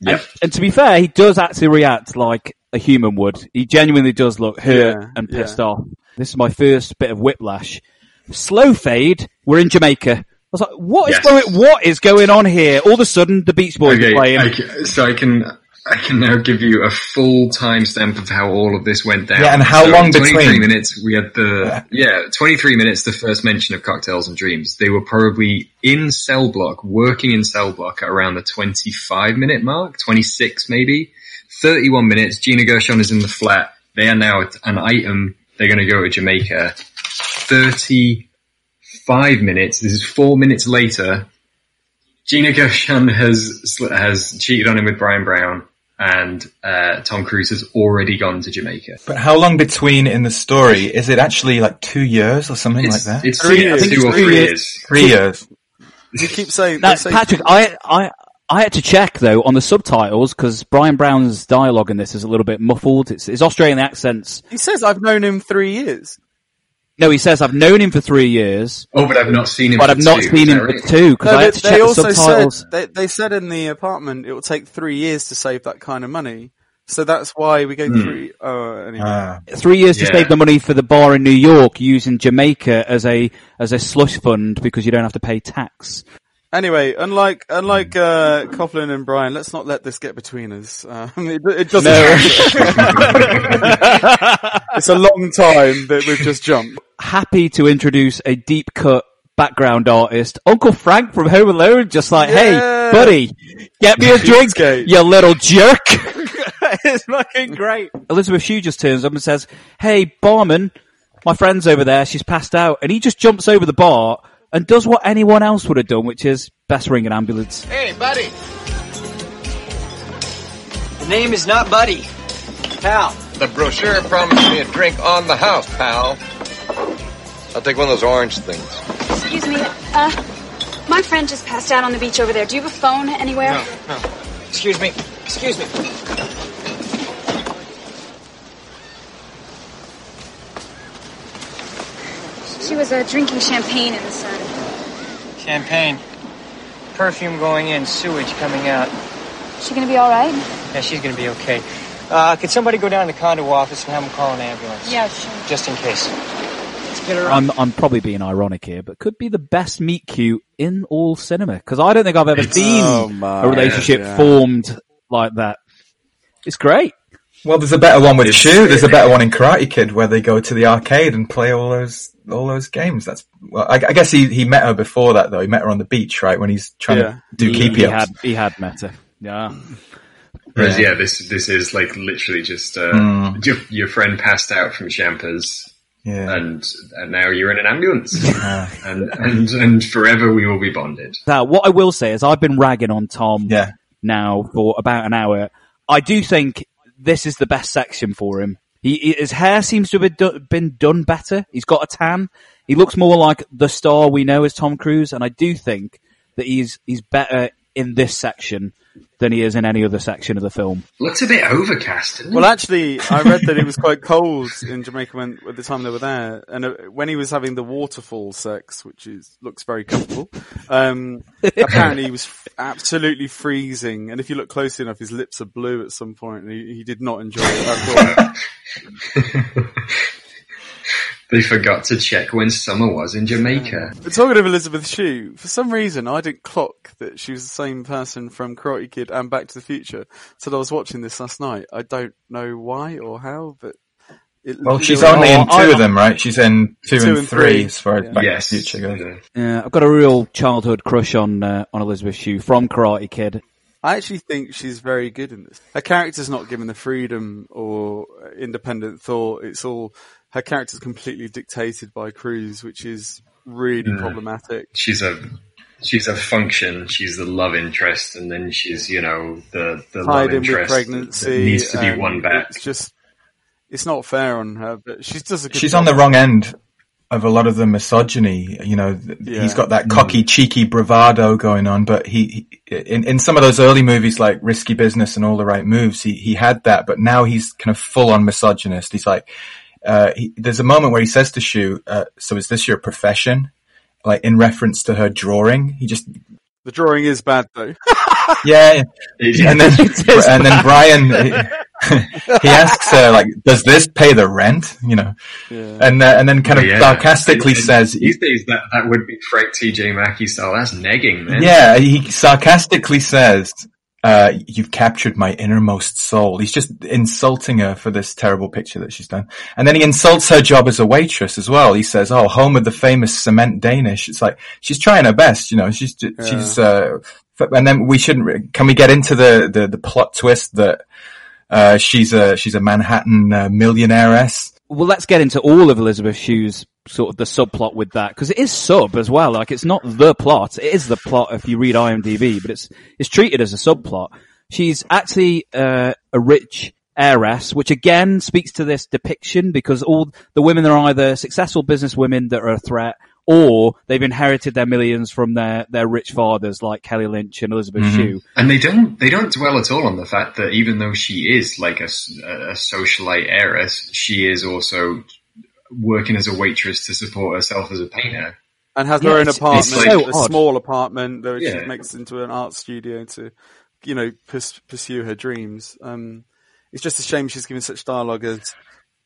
Yep. And to be fair, he does actually react like a human would. He genuinely does look hurt and pissed off. This is my first bit of whiplash. Slow fade, we're in Jamaica. I was like, what is going on here? All of a sudden, the Beach Boys are playing. I can now give you a full timestamp of how all of this went down. Yeah, and how long between? 23 minutes, we had 23 minutes, the first mention of Cocktails and Dreams. They were probably in cell block, working in cell block at around the 25-minute mark, 26 maybe. 31 minutes, Gina Gershon is in the flat. They are now an item. They're going to go to Jamaica. 35 minutes, this is 4 minutes later, Gina Gershon has cheated on him with Brian Brown. And Tom Cruise has already gone to Jamaica. But how long between in the story? Is it actually like 2 years or something like that? It's 3 years. Two or three years. 3 years. You keep saying... Now, Patrick, I had to check, though, on the subtitles, because Brian Brown's dialogue in this is a little bit muffled. It's Australian accents. He says, I've known him 3 years. No, he says, I've known him for 3 years. Oh, but I've not seen him for two, because I had to check the subtitles. They said in the apartment it will take 3 years to save that kind of money. So that's why we go through... 3 years to save the money for the bar in New York, using Jamaica as a slush fund because you don't have to pay tax. Anyway, unlike Coughlin and Brian, let's not let this get between us. It doesn't. No. It's a long time that we've just jumped. Happy to introduce a deep cut background artist, Uncle Frank from Home Alone. Just like, hey, buddy, get me a drink, you little jerk. It's fucking great. Elizabeth Shue just turns up and says, "Hey, barman, my friend's over there. She's passed out," and he just jumps over the bar. And does what anyone else would have done, which is best ring an ambulance. Hey, buddy. The name is not Buddy. Pal. The brochure promised me a drink on the house, pal. I'll take one of those orange things. Excuse me. My friend just passed out on the beach over there. Do you have a phone anywhere? No. Excuse me. She was drinking champagne in the sun. Champagne. Perfume going in, sewage coming out. Is she going to be all right? Yeah, she's going to be okay. Could somebody go down to the condo office and have them call an ambulance? Yeah, sure. Just in case. Let's get her on. I'm probably being ironic here, but could be the best meet-cute in all cinema. Because I don't think I've ever seen a relationship formed like that. It's great. Well, there's a better one with Shue. There's a better one in Karate Kid where they go to the arcade and play all those games. That's I guess he met her before that, though. He met her on the beach, right, when he's trying to do keepy-ups. He had met her. Yeah. Whereas, this is like literally just your friend passed out from champers, and now you're in an ambulance, and forever we will be bonded. Now, what I will say is I've been ragging on Tom now for about an hour. I do think this is the best section for him. His hair seems to have been done better. He's got a tan. He looks more like the star we know as Tom Cruise, and I do think that he's better in this section than he is in any other section of the film. Looks a bit overcast, doesn't it? Well, actually, I read that it was quite cold in Jamaica at the time they were there, and when he was having the waterfall sex, which looks very comfortable, apparently he was absolutely freezing, and if you look closely enough, his lips are blue at some point, and he did not enjoy it at all. They forgot to check when summer was in Jamaica. But talking of Elizabeth Shue, for some reason I didn't clock that she was the same person from Karate Kid and Back to the Future. So I was watching this last night. I don't know why or how, but... Well, she's only in two of them, right? She's in two and three as far as Back to the Future goes. Yeah, I've got a real childhood crush on Elizabeth Shue from Karate Kid. I actually think she's very good in this. Her character's not given the freedom or independent thought. It's all... Her character's completely dictated by Cruise, which is really problematic. She's a function. She's the love interest, and then she's, you know, the love interest that needs to be won back. It's just, it's not fair on her, but she does a good job. She's on the wrong end of a lot of the misogyny. You know, he's got that cocky, cheeky bravado going on, but he in some of those early movies like Risky Business and All the Right Moves, he had that, but now he's kind of full on misogynist. He's like, there's a moment where he says to Shue, so is this your profession? Like, in reference to her drawing, the drawing is bad though. Yeah. And then Brian, he asks her, like, does this pay the rent? You know? Yeah. And then kind of sarcastically says... These days that would be Frank T.J. Mackey style. That's negging, man. Yeah, he sarcastically says... you've captured my innermost soul. He's just insulting her for this terrible picture that she's done. And then he insults her job as a waitress as well. He says, oh, home of the famous cement Danish. It's like, she's trying her best, you know, and then can we get into the plot twist that, she's a Manhattan millionaireess? Well, let's get into all of Elizabeth Shue's sort of the subplot with that, because it is sub as well. Like, it's not the plot, it is the plot if you read IMDb, but it's treated as a subplot. She's actually a rich heiress, which again speaks to this depiction, because all the women are either successful business women that are a threat, or they've inherited their millions from their rich fathers, like Kelly Lynch and Elizabeth Shue. And they don't dwell at all on the fact that even though she is like a socialite heiress, she is also working as a waitress to support herself as a painter, and has her own apartment, like, so small apartment that she makes into an art studio to, you know, pursue her dreams. It's just a shame she's given such dialogue as,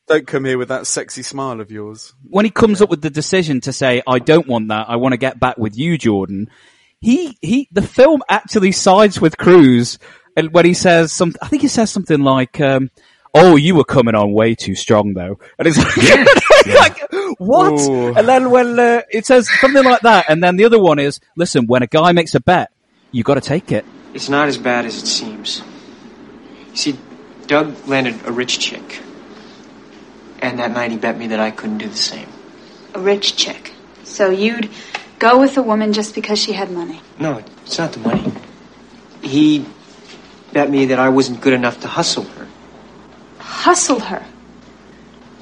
don't come here with that sexy smile of yours. When he comes up with the decision to say, I don't want that, I want to get back with you, Jordan, the film actually sides with Cruise. And when he says something, I think he says something like, oh, you were coming on way too strong, though. And it's like, like what? Ooh. And then when it says something like that, and then the other one is, listen, when a guy makes a bet, you got to take it. It's not as bad as it seems. You see, Doug landed a rich chick, and that night he bet me that I couldn't do the same. A rich chick. So you'd go with a woman just because she had money? No, it's not the money. He bet me that I wasn't good enough to hustle her. Hustle her?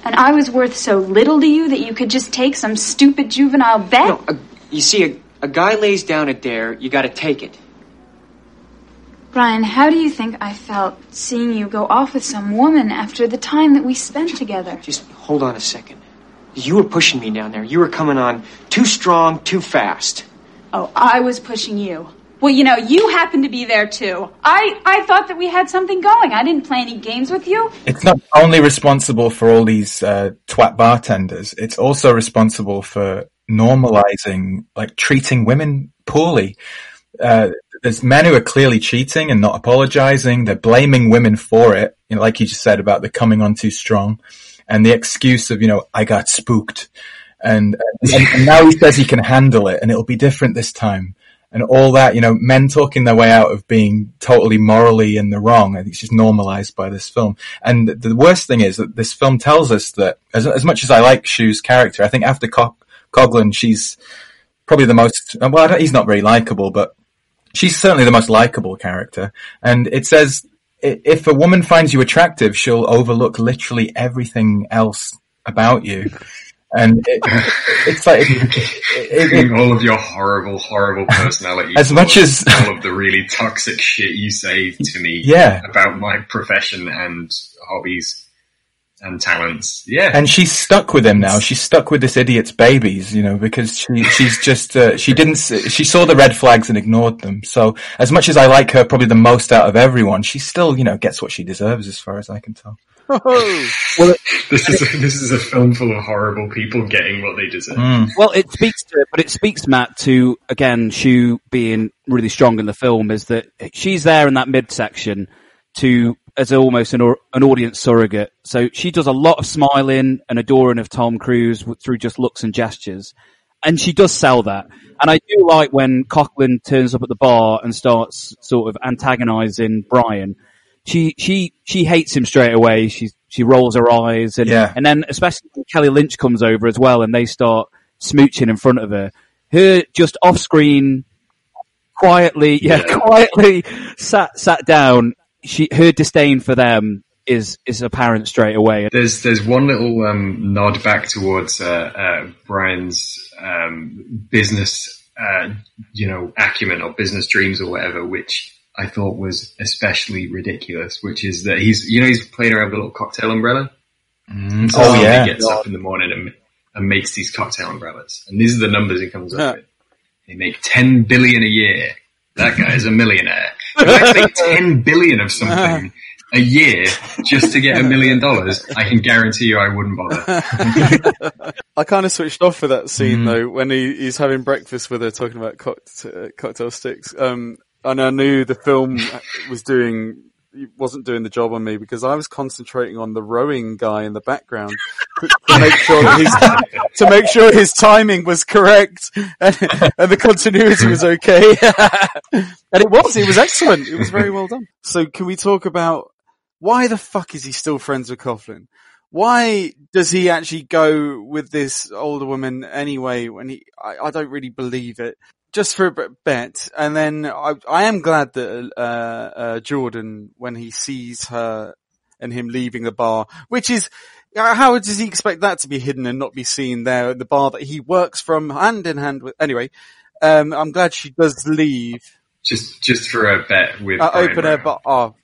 And I was worth so little to you that you could just take some stupid juvenile bet? No, you see, a guy lays down a dare, you gotta take it. Brian, how do you think I felt seeing you go off with some woman after the time that we spent together? Just hold on a second. You were pushing me down there. You were coming on too strong, too fast. Oh, I was pushing you. Well, you know, you happened to be there, too. I thought that we had something going. I didn't play any games with you. It's not only responsible for all these twat bartenders. It's also responsible for normalizing, like, treating women poorly. There's men who are clearly cheating and not apologizing. They're blaming women for it, you know, like you just said about the coming on too strong. And the excuse of, you know, I got spooked. And now he says he can handle it and it'll be different this time. And all that, you know, men talking their way out of being totally morally in the wrong. I think it's just normalized by this film. And the worst thing is that this film tells us that, as much as I like Shue's character, I think after Coughlin, she's probably the most... Well, he's not very likable, but she's certainly the most likable character. And it says, if a woman finds you attractive, she'll overlook literally everything else about you. And it's like all of your horrible personality, as much as all of the really toxic shit you say to me about my profession and hobbies and talents. Yeah. And she's stuck with him now. She's stuck with this idiot's babies, you know, because she's just, she saw the red flags and ignored them. So as much as I like her probably the most out of everyone, she still, you know, gets what she deserves as far as I can tell. Well, this is a film full of horrible people getting what they deserve. Mm. Well, it speaks to it, but it speaks, Matt, to again Shue being really strong in the film, is that she's there in that midsection to as almost an audience surrogate. So she does a lot of smiling and adoring of Tom Cruise through just looks and gestures, and she does sell that. And I do like when Coughlin turns up at the bar and starts sort of antagonising Brian. She hates him straight away. She rolls her eyes, and yeah. And then especially when Kelly Lynch comes over as well, and they start smooching in front of her. Her just off screen, quietly sat down. Her disdain for them is apparent straight away. There's one little nod back towards Brian's business, acumen or business dreams or whatever, which I thought was especially ridiculous, which is that he's playing around with a little cocktail umbrella. Mm. So he gets up in the morning and makes these cocktail umbrellas. And these are the numbers he comes up with. They make 10 billion a year. That guy is a millionaire. If I make 10 billion of something a year just to get $1 million, I can guarantee you I wouldn't bother. I kind of switched off for that scene though, when he's having breakfast with her talking about cocktail sticks. And I knew the film wasn't doing the job on me, because I was concentrating on the rowing guy in the background to make sure his timing was correct and the continuity was okay. And it was excellent. It was very well done. So can we talk about why the fuck is he still friends with Coughlin? Why does he actually go with this older woman anyway? When I don't really believe it. Just for a bit, and then I am glad that Jordan, when he sees her and him leaving the bar, which is, how does he expect that to be hidden and not be seen there at the bar that he works from hand in hand with? Anyway, I'm glad she does leave. Just for a bet with open her bar. Oh.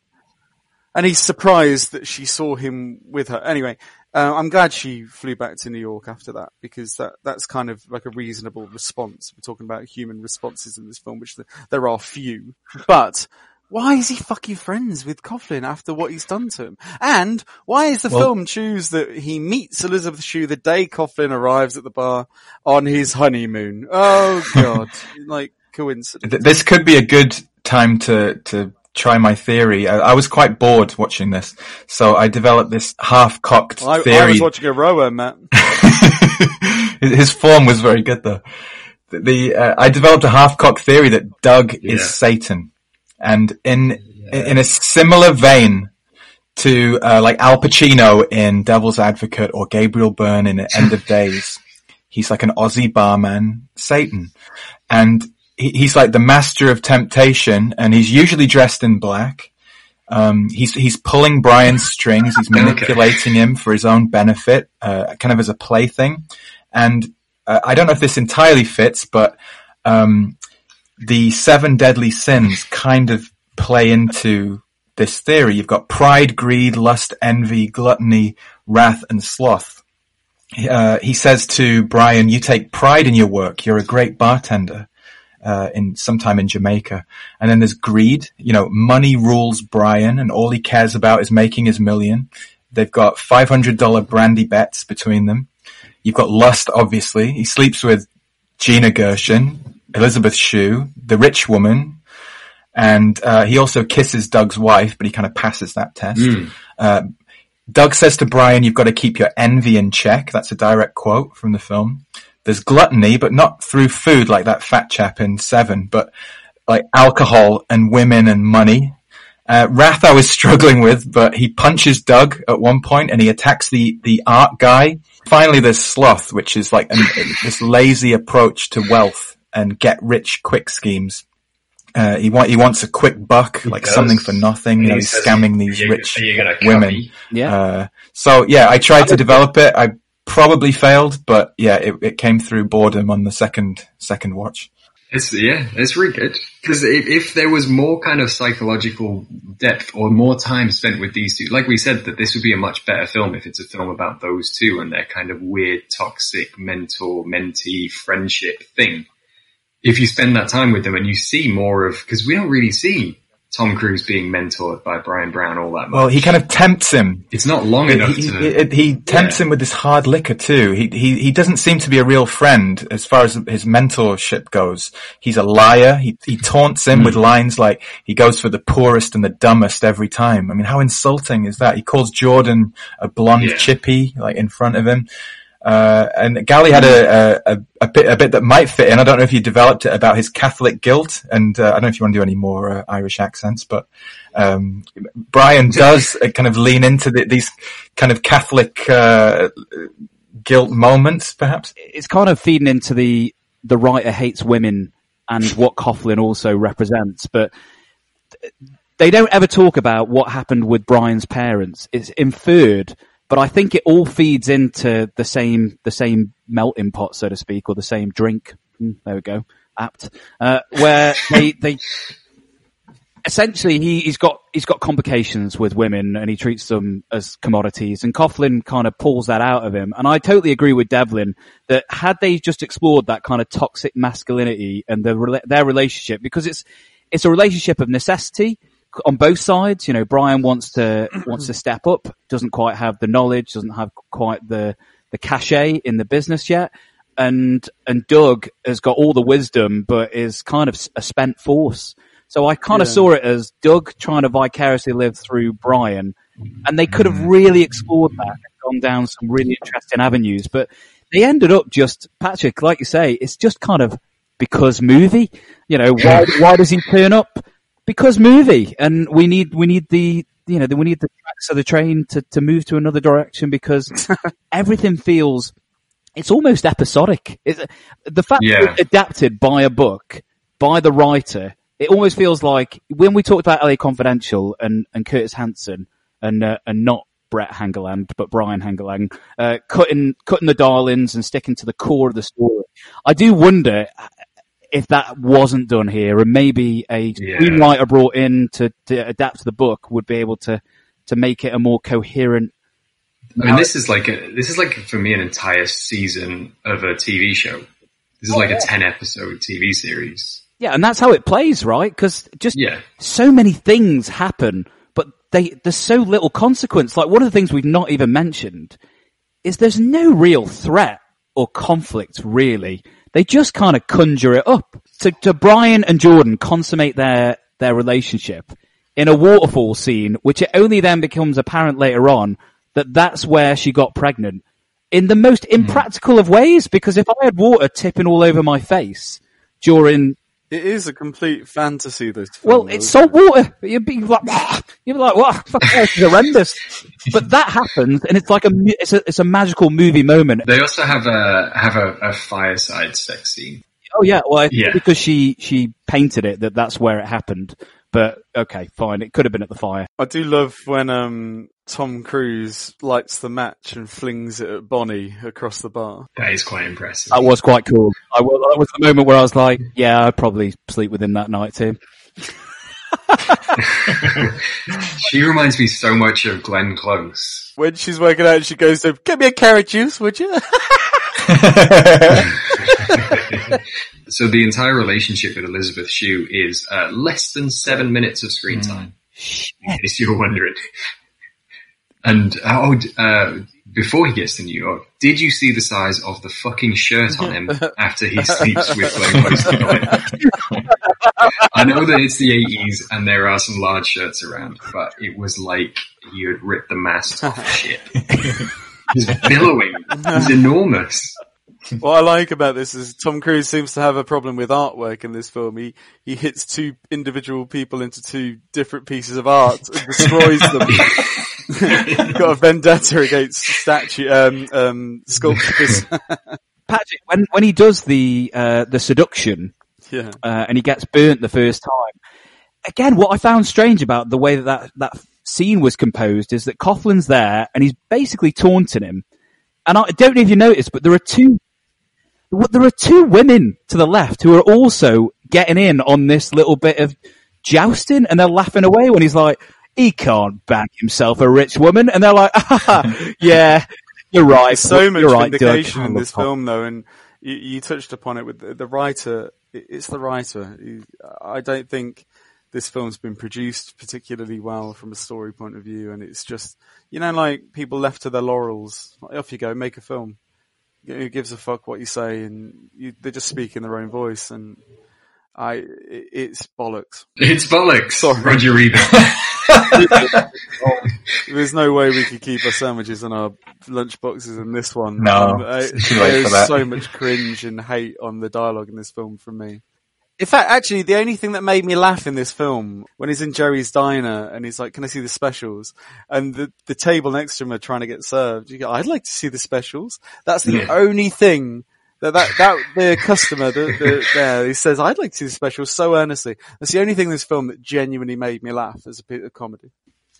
And he's surprised that she saw him with her. Anyway, I'm glad she flew back to New York after that, because that's kind of like a reasonable response. We're talking about human responses in this film, which there are few. But why is he fucking friends with Coughlin after what he's done to him? And why is the film choose that he meets Elizabeth Shue the day Coughlin arrives at the bar on his honeymoon? Oh, God. Like, coincidence. This could be a good time to try my theory. I was quite bored watching this, so I developed this half-cocked theory. I was watching a rower, Matt. His form was very good, though. I developed a half-cocked theory that Doug is Satan, and in a similar vein to like Al Pacino in Devil's Advocate or Gabriel Byrne in End of Days, he's like an Aussie barman, Satan, and he's like the master of temptation, and he's usually dressed in black. He's pulling Brian's strings. He's manipulating him for his own benefit, kind of as a plaything. And I don't know if this entirely fits, but the seven deadly sins kind of play into this theory. You've got pride, greed, lust, envy, gluttony, wrath, and sloth. He says to Brian, "You take pride in your work. You're a great bartender." In sometime in Jamaica. And then there's greed. Money rules Brian, and all he cares about is making his million. They've got $500 brandy bets between them. You've got lust, obviously. He sleeps with Gina Gershon, Elizabeth Shue, the rich woman. And he also kisses Doug's wife, but he kind of passes that test. Mm. Doug says to Brian, "You've got to keep your envy in check." That's a direct quote from the film. There's gluttony, but not through food like that fat chap in Seven, but like alcohol and women and money. Wrath I was struggling with, but he punches Doug at one point and he attacks the art guy. Finally, there's sloth, which is like this lazy approach to wealth and get rich quick schemes. He wants a quick buck, something for nothing. He's scamming these rich women. Yeah. I tried to develop it. I probably failed, but yeah, it came through boredom on the second watch. It's really good, because if there was more kind of psychological depth or more time spent with these two, like we said, that this would be a much better film if it's a film about those two and their kind of weird, toxic mentor-mentee friendship thing. If you spend that time with them and you see more of, because we don't really see Tom Cruise being mentored by Brian Brown all that much. Well, he kind of tempts him. It's not long enough to... He tempts him with this hard liquor too. He doesn't seem to be a real friend as far as his mentorship goes. He's a liar. He taunts him with lines like, he goes for the poorest and the dumbest every time. I mean, how insulting is that? He calls Jordan a blonde chippy, like, in front of him. And Gally had a bit that might fit in. I don't know if you developed it about his Catholic guilt, and I don't know if you want to do any more Irish accents, but Brian does kind of lean into these kind of Catholic guilt moments, perhaps. It's kind of feeding into the writer hates women and what Coughlin also represents, but they don't ever talk about what happened with Brian's parents. It's inferred. But I think it all feeds into the same melting pot, so to speak, or the same drink. There we go. Apt. Where they essentially he's got complications with women and he treats them as commodities, and Coughlin kind of pulls that out of him. And I totally agree with Devlin that had they just explored that kind of toxic masculinity and their relationship, because it's a relationship of necessity. On both sides, you know, Brian wants to step up, doesn't quite have the knowledge, doesn't have quite the cachet in the business yet. And Doug has got all the wisdom, but is kind of a spent force. So I kind of saw it as Doug trying to vicariously live through Brian. And they could have really explored that and gone down some really interesting avenues. But they ended up just, Patrick, like you say, it's just kind of because movie, you know, why does he turn up? Because movie, and we need the tracks of the train to move to another direction, because everything feels, it's almost episodic. The fact that it's adapted by a book, by the writer, it almost feels like when we talked about LA Confidential and Curtis Hanson and not Brett Hangeland, but Brian Hangeland, cutting the darlings and sticking to the core of the story. I do wonder if that wasn't done here, and maybe a screenwriter brought in to adapt the book would be able to make it a more coherent. I mean, this is like for me an entire season of a TV show. This is a 10-episode TV series. Yeah, and that's how it plays, right? Because so many things happen, but there's so little consequence. Like, one of the things we've not even mentioned is there's no real threat or conflict, really. They just kind of conjure it up. So Brian and Jordan consummate their relationship in a waterfall scene, which it only then becomes apparent later on that's where she got pregnant, in the most impractical of ways, because if I had water tipping all over my face during... It is a complete fantasy, this film. Well, it's salt water. You'd be like, wow, it's horrendous. But that happens, and it's like it's a magical movie moment. They also have a fireside sex scene. Oh yeah, well, because she painted it that's where it happened. But okay, fine, it could have been at the fire. I do love when Tom Cruise lights the match and flings it at Bonnie across the bar. That is quite impressive. That was quite cool. That was the moment where I was like, yeah, I'd probably sleep with him that night too. She reminds me so much of Glenn Close. When she's working out, she goes, "Get me a carrot juice, would you?" So the entire relationship with Elizabeth Shue is less than 7 minutes of screen time, in case you were wondering. And before he gets to New York, did you see the size of the fucking shirt on him after he sleeps with Glenn Close? I know that it's the 80s and there are some large shirts around, but it was like he had ripped the mast off the ship. He's billowing. He's enormous. What I like about this is Tom Cruise seems to have a problem with artwork in this film. He hits two individual people into two different pieces of art and destroys them. You've got a vendetta against statue, sculptures. Patrick, when he does the seduction, and he gets burnt the first time. Again, what I found strange about the way that scene was composed is that Coughlin's there and he's basically taunting him. And I don't know if you noticed, but there are two women to the left who are also getting in on this little bit of jousting, and they're laughing away when he's like, "He can't bag himself a rich woman," and they're like, "Yeah, you're right." There's so much vindication in this film, though, and you touched upon it with the writer. It's the writer. I don't think this film's been produced particularly well from a story point of view. And it's just, you know, like people left to their laurels. Off you go, make a film. Who gives a fuck what you say? And they just speak in their own voice. And it's bollocks. It's bollocks. Sorry. Roger Ebert. There's no way we could keep our sandwiches and our lunch boxes in this one. No. There's so much cringe and hate on the dialogue in this film from me. In fact, actually, the only thing that made me laugh in this film, when he's in Jerry's diner and he's like, can I see the specials? And the table next to him are trying to get served. You go, I'd like to see the specials. That's the only thing that the customer there, he says, I'd like to see the specials so earnestly. That's the only thing in this film that genuinely made me laugh as a bit of comedy.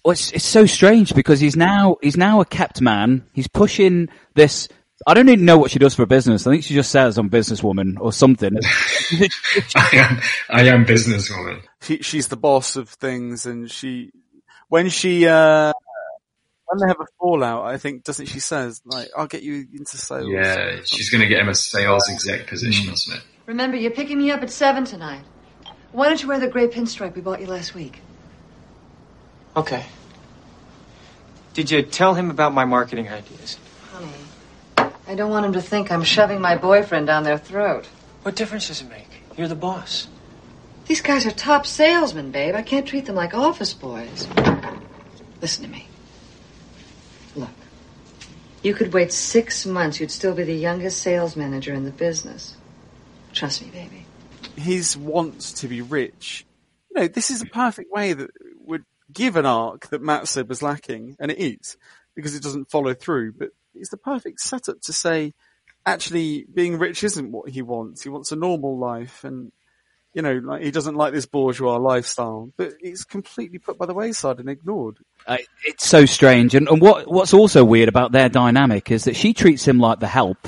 Well, it's so strange because he's now a kept man. He's pushing this. I don't even know what she does for a business. I think she just says I'm businesswoman or something. I am businesswoman. She's the boss of things, and when they have a fallout, I think doesn't she says like I'll get you into sales? Yeah, she's going to get him a sales exec position, isn't it? Remember, you're picking me up at 7 tonight. Why don't you wear the grey pinstripe we bought you last week? Okay. Did you tell him about my marketing ideas? Honey. I don't want him to think I'm shoving my boyfriend down their throat. What difference does it make? You're the boss. These guys are top salesmen, babe. I can't treat them like office boys. Listen to me. Look, you could wait 6 months. You'd still be the youngest sales manager in the business. Trust me, baby. His wants to be rich. You know, this is a perfect way that would give an arc that Matt said was lacking, and it is, because it doesn't follow through, but it's the perfect setup to say, actually, being rich isn't what he wants. He wants a normal life, and you know, like he doesn't like this bourgeois lifestyle. But it's completely put by the wayside and ignored. It's so strange. And what's also weird about their dynamic is that she treats him like the help,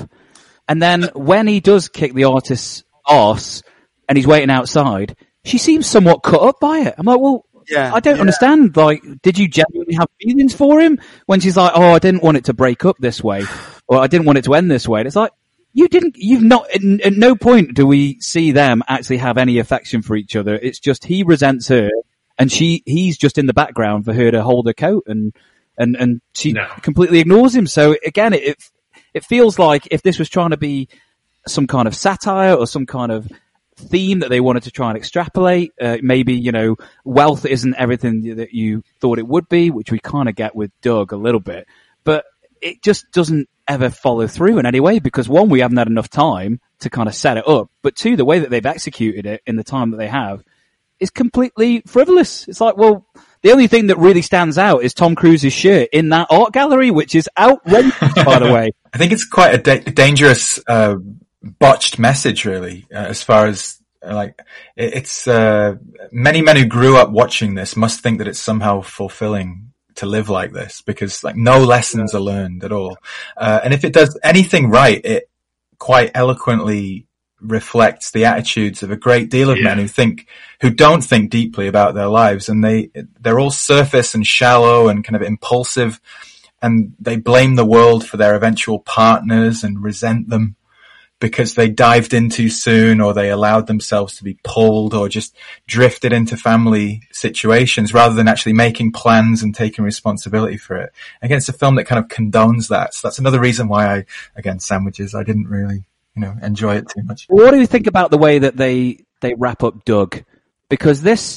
and then when he does kick the artist's arse and he's waiting outside, she seems somewhat cut up by it. I'm like, well. Yeah, I don't understand. Like, did you genuinely have feelings for him? When she's like, "Oh, I didn't want it to break up this way, or I didn't want it to end this way." And it's like you didn't. You've not. At no point do we see them actually have any affection for each other. It's just he resents her, and he's just in the background for her to hold her coat, and she completely ignores him. So again, it feels like if this was trying to be some kind of satire or some kind of theme that they wanted to try and extrapolate, maybe, you know, wealth isn't everything that you thought it would be, which we kind of get with Doug a little bit, but it just doesn't ever follow through in any way because one, we haven't had enough time to kind of set it up, but two, the way that they've executed it in the time that they have is completely frivolous. It's like, well, the only thing that really stands out is Tom Cruise's shirt in that art gallery, which is outrageous, by the way. I think it's quite a dangerous botched message, really, as far as like it's many men who grew up watching this must think that it's somehow fulfilling to live like this because like no lessons are learned at all, and if it does anything right, it quite eloquently reflects the attitudes of a great deal of men who don't think deeply about their lives, and they're all surface and shallow and kind of impulsive, and they blame the world for their eventual partners and resent them because they dived in too soon or they allowed themselves to be pulled or just drifted into family situations rather than actually making plans and taking responsibility for it. Again, it's a film that kind of condones that. So that's another reason why I didn't really, you know, enjoy it too much. What do you think about the way that they wrap up Doug? Because this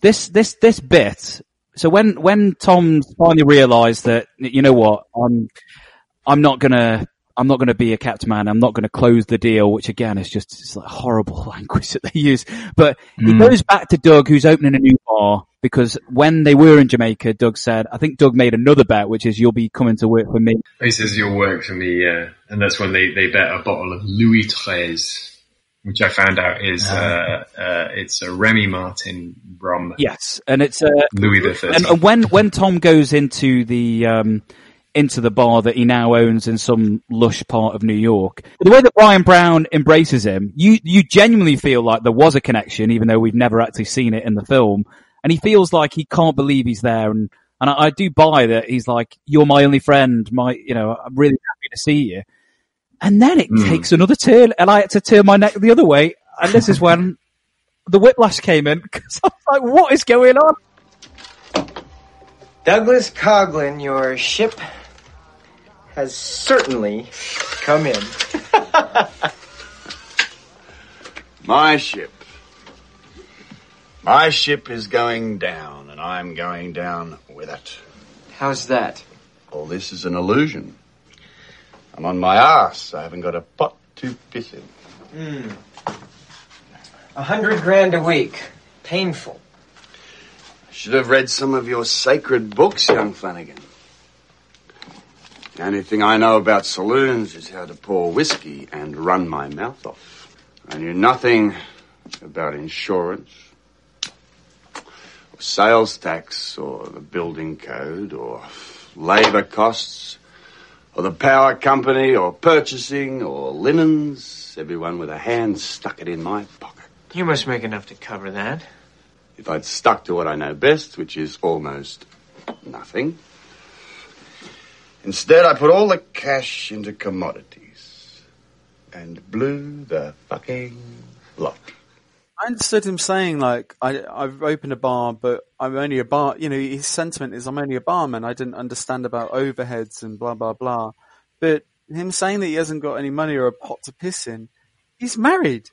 bit, so when Tom finally realized that, you know what, I'm not going to be a kept man. I'm not going to close the deal, which again is just it's like horrible language that they use. But he goes back to Doug, who's opening a new bar, because when they were in Jamaica, Doug said, I think Doug made another bet, which is you'll be coming to work for me. He says, you'll work for me, yeah. And that's when they bet a bottle of Louis XIII, which I found out is it's a Remy Martin rum. Yes, and it's Louis XIII. And when Tom goes into the bar that he now owns in some lush part of New York. The way that Brian Brown embraces him, you genuinely feel like there was a connection, even though we've never actually seen it in the film. And he feels like he can't believe he's there. And I do buy that he's like, you're my only friend. I'm really happy to see you. And then it takes another turn and I had to turn my neck the other way. And this is when the whiplash came in because I was like, what is going on? Douglas Coughlin, your ship has certainly come in. My ship. My ship is going down, and I'm going down with it. How's that? All this is an illusion. I'm on my arse. I haven't got a pot to piss in. 100 grand a week. Painful. I should have read some of your sacred books, young Flanagan. The only thing I know about saloons is how to pour whiskey and run my mouth off. I knew nothing about insurance, or sales tax, or the building code, or labour costs, or the power company, or purchasing, or linens. Everyone with a hand stuck it in my pocket. You must make enough to cover that. If I'd stuck to what I know best, which is almost nothing. Instead, I put all the cash into commodities and blew the fucking lot. I understood him saying, like, I've opened a bar, but I'm only a bar. You know, his sentiment is, I'm only a barman. I didn't understand about overheads and blah, blah, blah. But him saying that he hasn't got any money or a pot to piss in, he's married.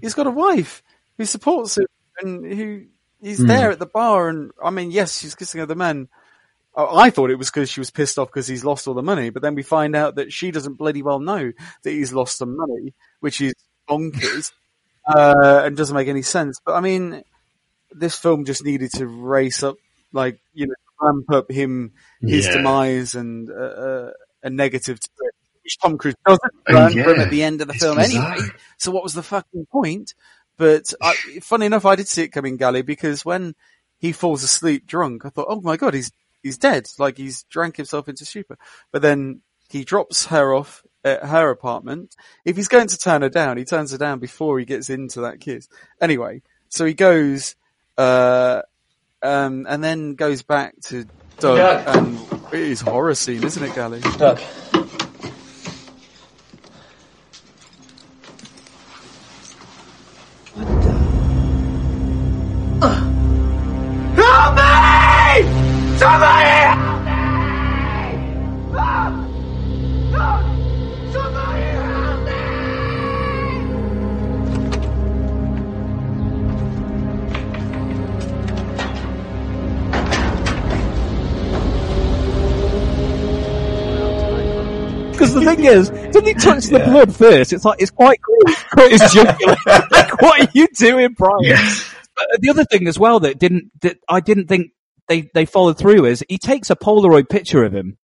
He's got a wife who supports him and who he's there at the bar. And I mean, yes, she's kissing other men. I thought it was because she was pissed off because he's lost all the money, but then we find out that she doesn't bloody well know that he's lost some money, which is bonkers and doesn't make any sense. But I mean, this film just needed to race up, like, you know, ramp up his demise and a negative to it, which Tom Cruise doesn't learn from at the end of the film anyway. So what was the fucking point? But funny enough, I did see it coming, Gally, because when he falls asleep drunk, I thought, oh my God, he's dead. Like, he's drank himself into stupor. But then he drops her off at her apartment. If he's going to turn her down, he turns her down before he gets into that kiss. Anyway, so he goes, and then goes back to Doug. And it is horror scene, isn't it, Gally? Doug. Somebody help me! Somebody help me! Because the thing is, didn't he touch the blood first? It's like, it's quite cool. It's jugular. Like, what are you doing, Brian? Yes. But the other thing as well that I didn't think they followed through is he takes a Polaroid picture of him,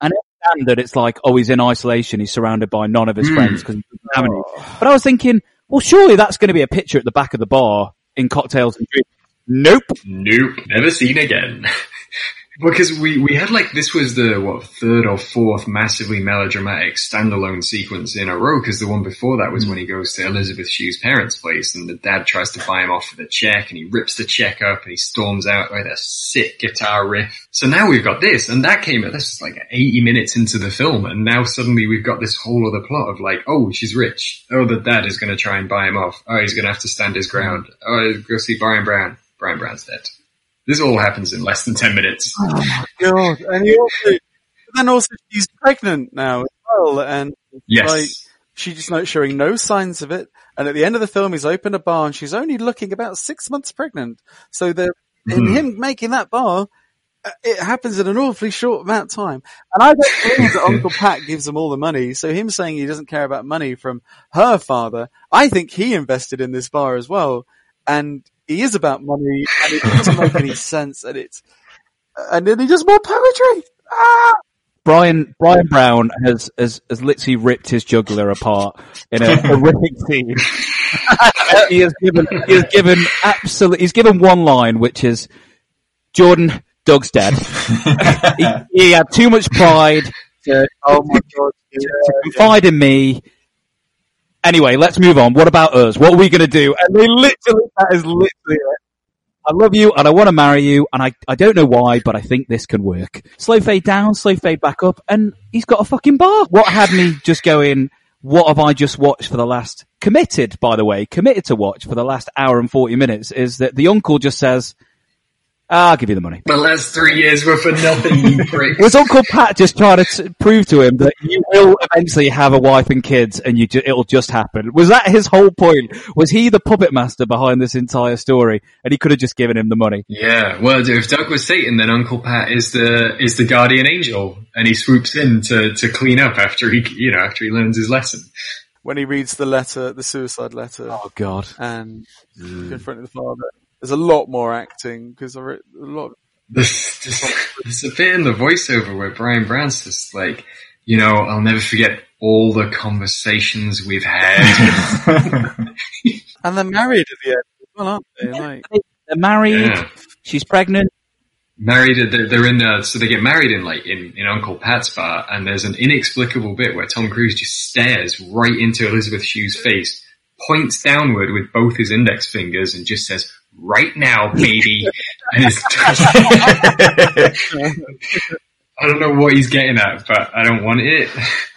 and I understand that it's like, oh, he's in isolation, he's surrounded by none of his friends because he doesn't have any. But I was thinking, well, surely that's going to be a picture at the back of the bar in cocktails and drinks. Nope, never seen again. Because we had, like, this was the, third or fourth massively melodramatic standalone sequence in a row, because the one before that was when he goes to Elizabeth Shue's parents' place and the dad tries to buy him off with a check, and he rips the check up and he storms out with a sick guitar riff. So now we've got this, and that came at this, like, 80 minutes into the film, and now suddenly we've got this whole other plot of, like, oh, she's rich. Oh, the dad is going to try and buy him off. Oh, he's going to have to stand his ground. Oh, go see Brian Brown. Brian Brown's dead. This all happens in less than 10 minutes. Oh my God. And then she's pregnant now as well. And yes. Like, she's just not showing no signs of it. And at the end of the film, he's opened a bar and she's only looking about 6 months pregnant. So in him making that bar, it happens in an awfully short amount of time. And I don't believe that Uncle Pat gives him all the money. So him saying he doesn't care about money from her father, I think he invested in this bar as well. And he is about money, and it doesn't make any sense, and then he does more poetry. Ah! Brian Brown has literally ripped his jugular apart in a horrific scene. He's given one line, which is, Jordan, Doug's dead. he had too much pride to confide in me. Anyway, let's move on. What about us? What are we going to do? And that is literally it. I love you and I want to marry you and I don't know why, but I think this can work. Slow fade down, slow fade back up, and he's got a fucking bar. What had me just going, what have I just watched for the last, committed, by the way, committed to watch for the last hour and 40 minutes, is that the uncle just says, I'll give you the money. The last 3 years were for nothing, you prick. Was Uncle Pat just trying to prove to him that you will eventually have a wife and kids and you it'll just happen? Was that his whole point? Was he the puppet master behind this entire story and he could have just given him the money? Yeah, well, if Doug was Satan, then Uncle Pat is the guardian angel and he swoops in to clean up after he learns his lesson. When he reads the letter, the suicide letter. Oh, God. And confronting the father. There's a lot more acting because a lot. There's a bit in the voiceover where Brian Brown's just like, you know, I'll never forget all the conversations we've had. And they're married at the end, well, aren't they? Like, they're married. Yeah. She's pregnant. Married. They're in there, so they get married in Uncle Pat's bar, and there's an inexplicable bit where Tom Cruise just stares right into Elizabeth Shue's face, points downward with both his index fingers, and just says, "Right now, baby." And it's just, I don't know what he's getting at, but I don't want it.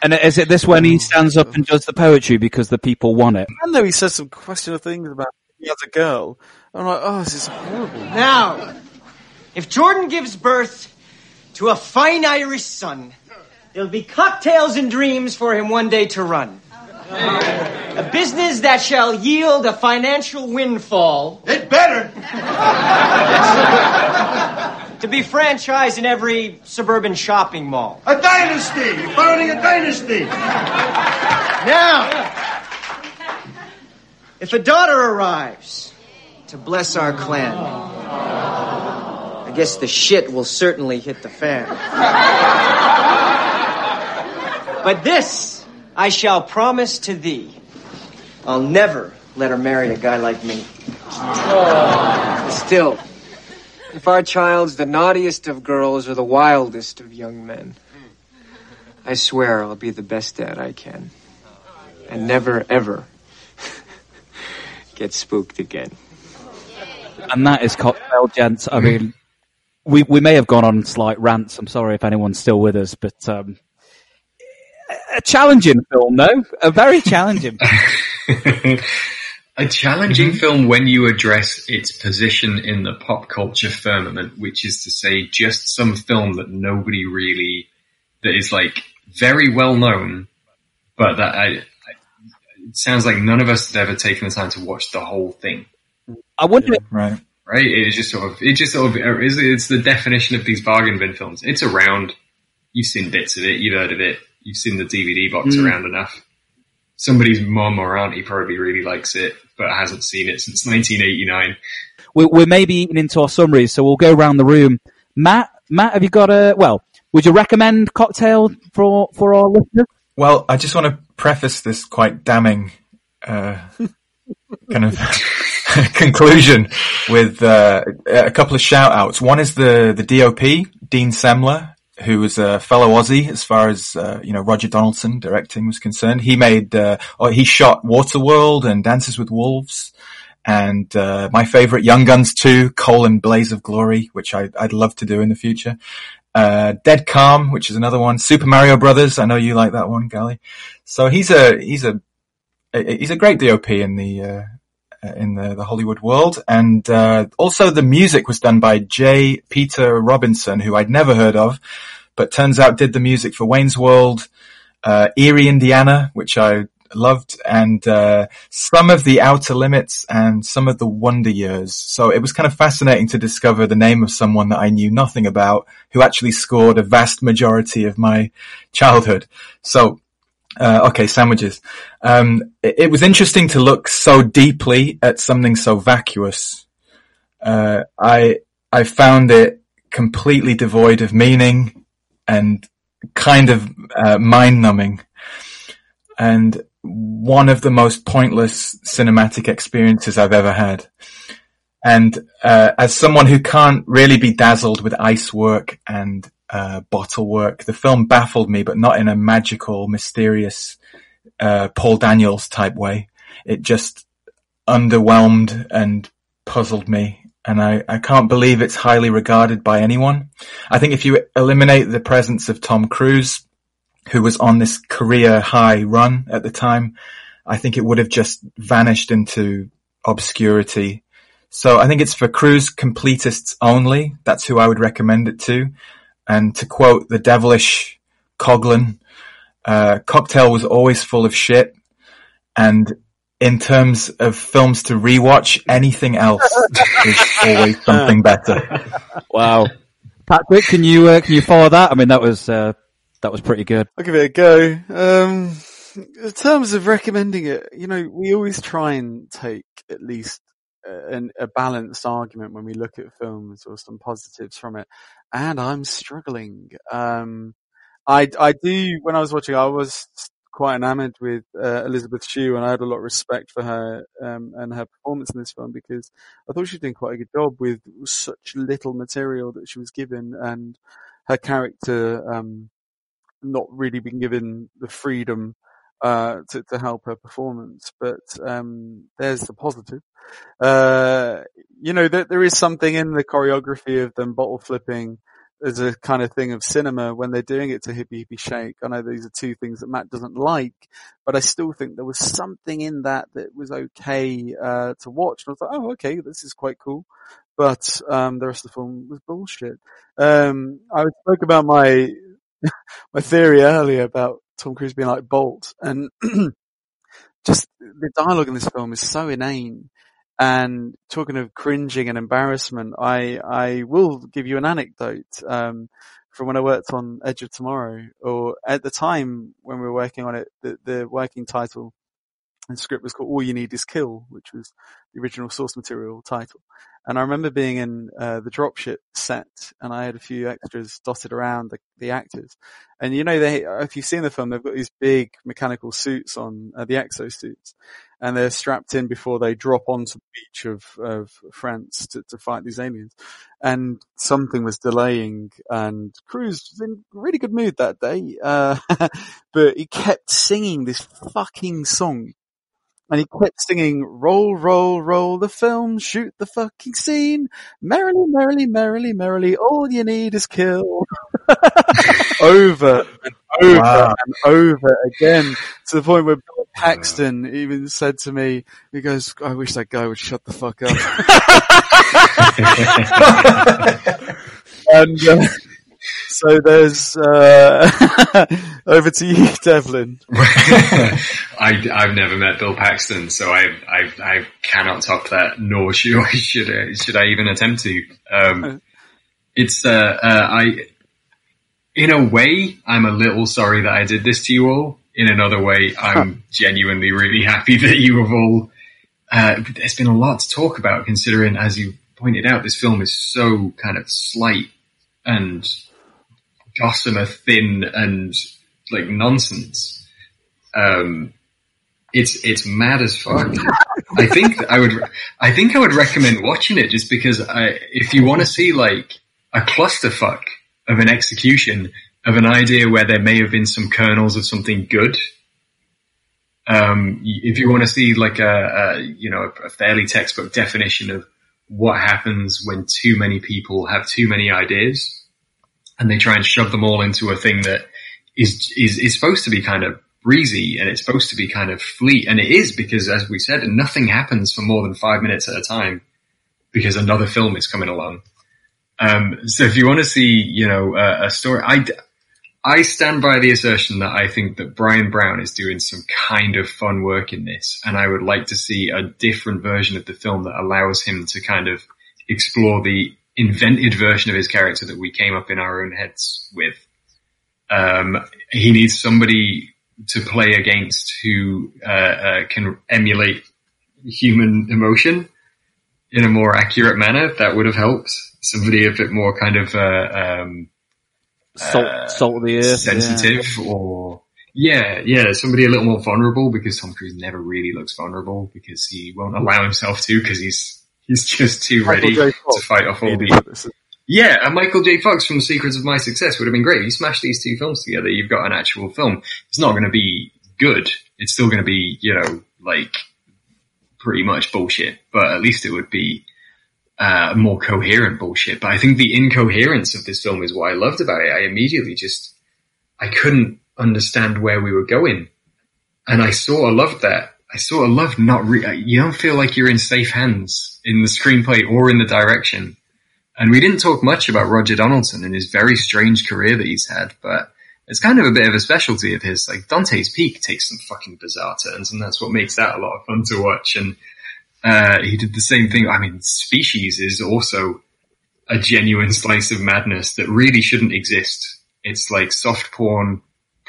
And is it this when he stands up and does the poetry because the people want it? And though he says some questionable things about the other girl, I'm like, oh, this is horrible. Now, if Jordan gives birth to a fine Irish son, there'll be cocktails and dreams for him one day to run. A business that shall yield a financial windfall. It better! To be franchised in every suburban shopping mall. A dynasty! You're founding a dynasty! Now, if a daughter arrives to bless our clan, I guess the shit will certainly hit the fan. But this I shall promise to thee, I'll never let her marry a guy like me. Still, if our child's the naughtiest of girls or the wildest of young men, I swear I'll be the best dad I can. And never, ever get spooked again. And that is Cocktail, gents. I mean, we may have gone on slight rants. I'm sorry if anyone's still with us, but... A challenging film, though. A very challenging film. A challenging film when you address its position in the pop culture firmament, which is to say just some film that nobody really... that is, like, very well known, but that it sounds like none of us had ever taken the time to watch the whole thing. I wonder... Yeah, right. Right? It's the definition of these bargain bin films. It's around. You've seen bits of it. You've heard of it. You've seen the DVD box around enough. Somebody's mum or auntie probably really likes it, but hasn't seen it since 1989. We're maybe eating into our summaries, so we'll go round the room. Matt, have you got would you recommend Cocktail for our listeners? Well, I just want to preface this quite damning kind of conclusion with a couple of shout-outs. One is the DOP, Dean Semler, who was a fellow Aussie as far as, Roger Donaldson directing was concerned. He made, he shot Waterworld and Dances with Wolves and, my favorite, Young Guns 2, Coal and Blaze of Glory, which I'd love to do in the future. Dead Calm, which is another one. Super Mario Brothers. I know you like that one, Gally. So he's a great DOP in the Hollywood world. And also the music was done by J. Peter Robinson, who I'd never heard of, but turns out did the music for Wayne's World, Erie, Indiana, which I loved, and some of the Outer Limits and some of the Wonder Years. So it was kind of fascinating to discover the name of someone that I knew nothing about who actually scored a vast majority of my childhood. So okay, sandwiches. It was interesting to look so deeply at something so vacuous. I found it completely devoid of meaning and kind of mind-numbing. And one of the most pointless cinematic experiences I've ever had. And as someone who can't really be dazzled with ice work and bottle work, the film baffled me, but not in a magical, mysterious Paul Daniels type way. It just underwhelmed and puzzled me, and I can't believe it's highly regarded by anyone. I think if you eliminate the presence of Tom Cruise who was on this career high run at the time, I think it would have just vanished into obscurity. So I think it's for cruise completists only. That's who I would recommend it to. And to quote the devilish Coughlin, Cocktail was always full of shit. And in terms of films to rewatch, anything else is always something better. Wow. Patrick, can you follow that? I mean, that was pretty good. I'll give it a go. In terms of recommending it, you know, we always try and take at least a balanced argument when we look at films or some positives from it. And I'm struggling. I do, when I was watching, I was quite enamored with Elizabeth Shue, and I had a lot of respect for her and her performance in this film, because I thought she did quite a good job with such little material that she was given, and her character not really been given the freedom to help her performance. But there's the positive. You know, there is something in the choreography of them bottle flipping as a kind of thing of cinema when they're doing it to Hippie Hippie Shake. I know these are two things that Matt doesn't like, but I still think there was something in that was okay to watch. And I was like, oh, okay, this is quite cool. But the rest of the film was bullshit. I spoke about my theory earlier about Tom Cruise being like Bolt, and just the dialogue in this film is so inane. And talking of cringing and embarrassment, I will give you an anecdote, from when I worked on Edge of Tomorrow, or at the time when we were working on it, the working title and script was called All You Need Is Kill, which was the original source material title. And I remember being in the dropship set, and I had a few extras dotted around the actors. And you know, if you've seen the film, they've got these big mechanical suits on, the exosuits, and they're strapped in before they drop onto the beach of France to fight these aliens. And something was delaying, and Cruise was in a really good mood that day, but he kept singing this fucking song. And he kept singing, roll, roll, roll the film, shoot the fucking scene, merrily, merrily, merrily, merrily, all you need is kill. Over and over and over again, to the point where Bill Paxton even said to me, he goes, I wish that guy would shut the fuck up. And so there's over to you, Devlin. I've never met Bill Paxton, so I cannot top that. Nor should I even attempt to. It's I, in a way, I'm a little sorry that I did this to you all. In another way, I'm genuinely really happy that you have all. There's been a lot to talk about, considering, as you pointed out, this film is so kind of slight and gossamer thin and like nonsense. It's mad as fuck. I think I would recommend watching it, just because if you want to see like a clusterfuck of an execution of an idea where there may have been some kernels of something good. If you want to see like a fairly textbook definition of what happens when too many people have too many ideas, and they try and shove them all into a thing that is supposed to be kind of breezy, and it's supposed to be kind of fleet. And it is, because, as we said, nothing happens for more than 5 minutes at a time because another film is coming along. So if you want to see, you know, a story, I stand by the assertion that I think that Brian Brown is doing some kind of fun work in this. And I would like to see a different version of the film that allows him to kind of explore the invented version of his character that we came up in our own heads with. He needs somebody to play against who can emulate human emotion in a more accurate manner. That would have helped. Somebody a bit more kind of salt of the earth, sensitive, or somebody a little more vulnerable, because Tom Cruise never really looks vulnerable, because he won't allow himself to, because he's just too ready to fight off all the... Yeah, and Michael J. Fox from The Secrets of My Success would have been great. You smash these two films together, you've got an actual film. It's not going to be good. It's still going to be, you know, like, pretty much bullshit. But at least it would be more coherent bullshit. But I think the incoherence of this film is what I loved about it. I immediately just... I couldn't understand where we were going. And I sort of loved that. I sort of loved you don't feel like you're in safe hands in the screenplay or in the direction. And we didn't talk much about Roger Donaldson and his very strange career that he's had, but it's kind of a bit of a specialty of his. Like, Dante's Peak takes some fucking bizarre turns, and that's what makes that a lot of fun to watch. And he did the same thing. I mean, Species is also a genuine slice of madness that really shouldn't exist. It's like soft porn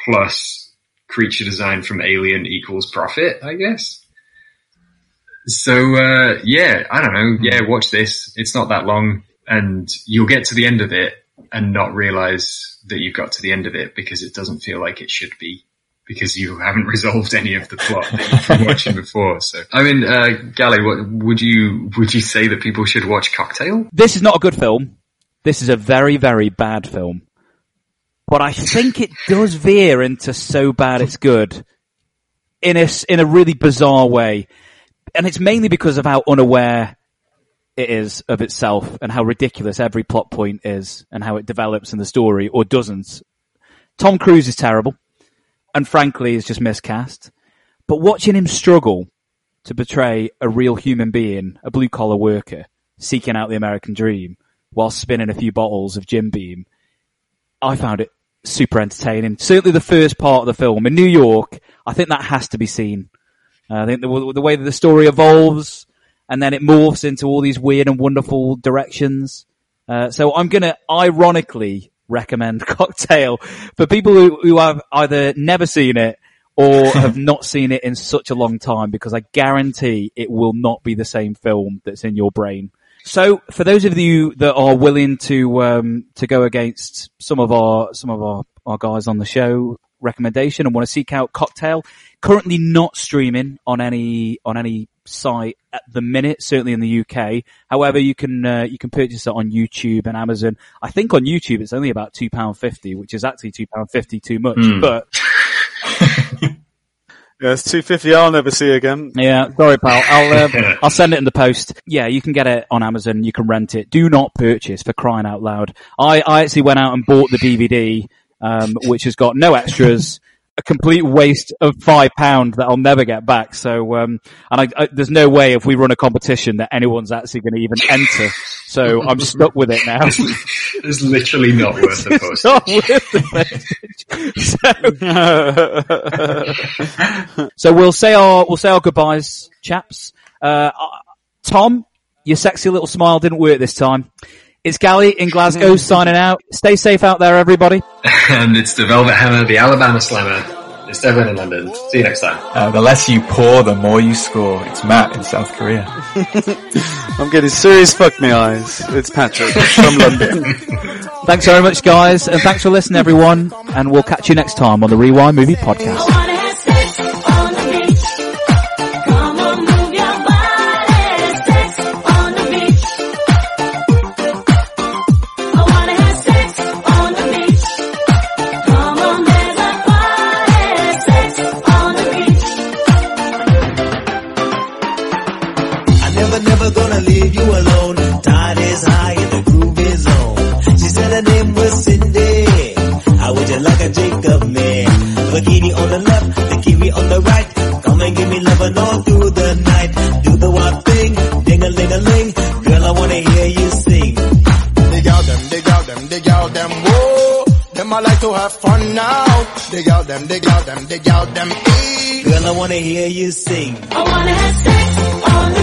plus creature design from Alien equals profit, I guess. So, yeah, I don't know. Yeah, watch this. It's not that long, and you'll get to the end of it and not realize that you've got to the end of it, because it doesn't feel like it should be, because you haven't resolved any of the plot that you've been watching before. So, I mean, Gally, would you say that people should watch Cocktail? This is not a good film. This is a very, very bad film. But I think it does veer into so bad it's good in a really bizarre way. And it's mainly because of how unaware it is of itself and how ridiculous every plot point is and how it develops in the story or doesn't. Tom Cruise is terrible. And frankly, is just miscast. But watching him struggle to portray a real human being, a blue-collar worker, seeking out the American dream while spinning a few bottles of Jim Beam, I found it super entertaining. Certainly the first part of the film. In New York, I think that has to be seen. I think the way that the story evolves and then it morphs into all these weird and wonderful directions. So I'm going to ironically recommend Cocktail for people who have either never seen it or have not seen it in such a long time, because I guarantee it will not be the same film that's in your brain. So for those of you that are willing to go against some of our guys on the show recommendation and want to seek out Cocktail, currently not streaming on any site at the minute, certainly in the UK. However, you can purchase it on YouTube and Amazon. I think on YouTube it's only about £2.50, which is actually £2.50 too much. But yeah, it's £2.50. I'll never see again. Yeah, sorry, pal. I'll send it in the post. Yeah, you can get it on Amazon. You can rent it. Do not purchase, for crying out loud. I actually went out and bought the DVD, which has got no extras. A complete waste of £5 that I'll never get back. So, and there's no way if we run a competition that anyone's actually going to even enter. So I'm stuck with it now. It's literally not worth the postage. Not worth the postage. So we'll say our goodbyes, chaps. Tom, your sexy little smile didn't work this time. It's Gally in Glasgow signing out. Stay safe out there, everybody. And it's the Velvet Hammer, the Alabama Slammer. It's Devon in London. See you next time. The less you pour, the more you score. It's Matt in South Korea. I'm getting serious fuck me eyes. It's Patrick from London. Thanks very much, guys. And thanks for listening, everyone. And we'll catch you next time on the Rewind Movie Podcast. Bikini on the left, the kiwi on the right. Come and give me lovin' all through the night. Do the wild thing, ding-a-ling-a-ling. Girl, I wanna hear you sing. Dig out them, dig out them, dig out them. Whoa, them I like to have fun now. Dig out them, dig out them, dig out them. Girl, I wanna hear you sing. I wanna have sex on the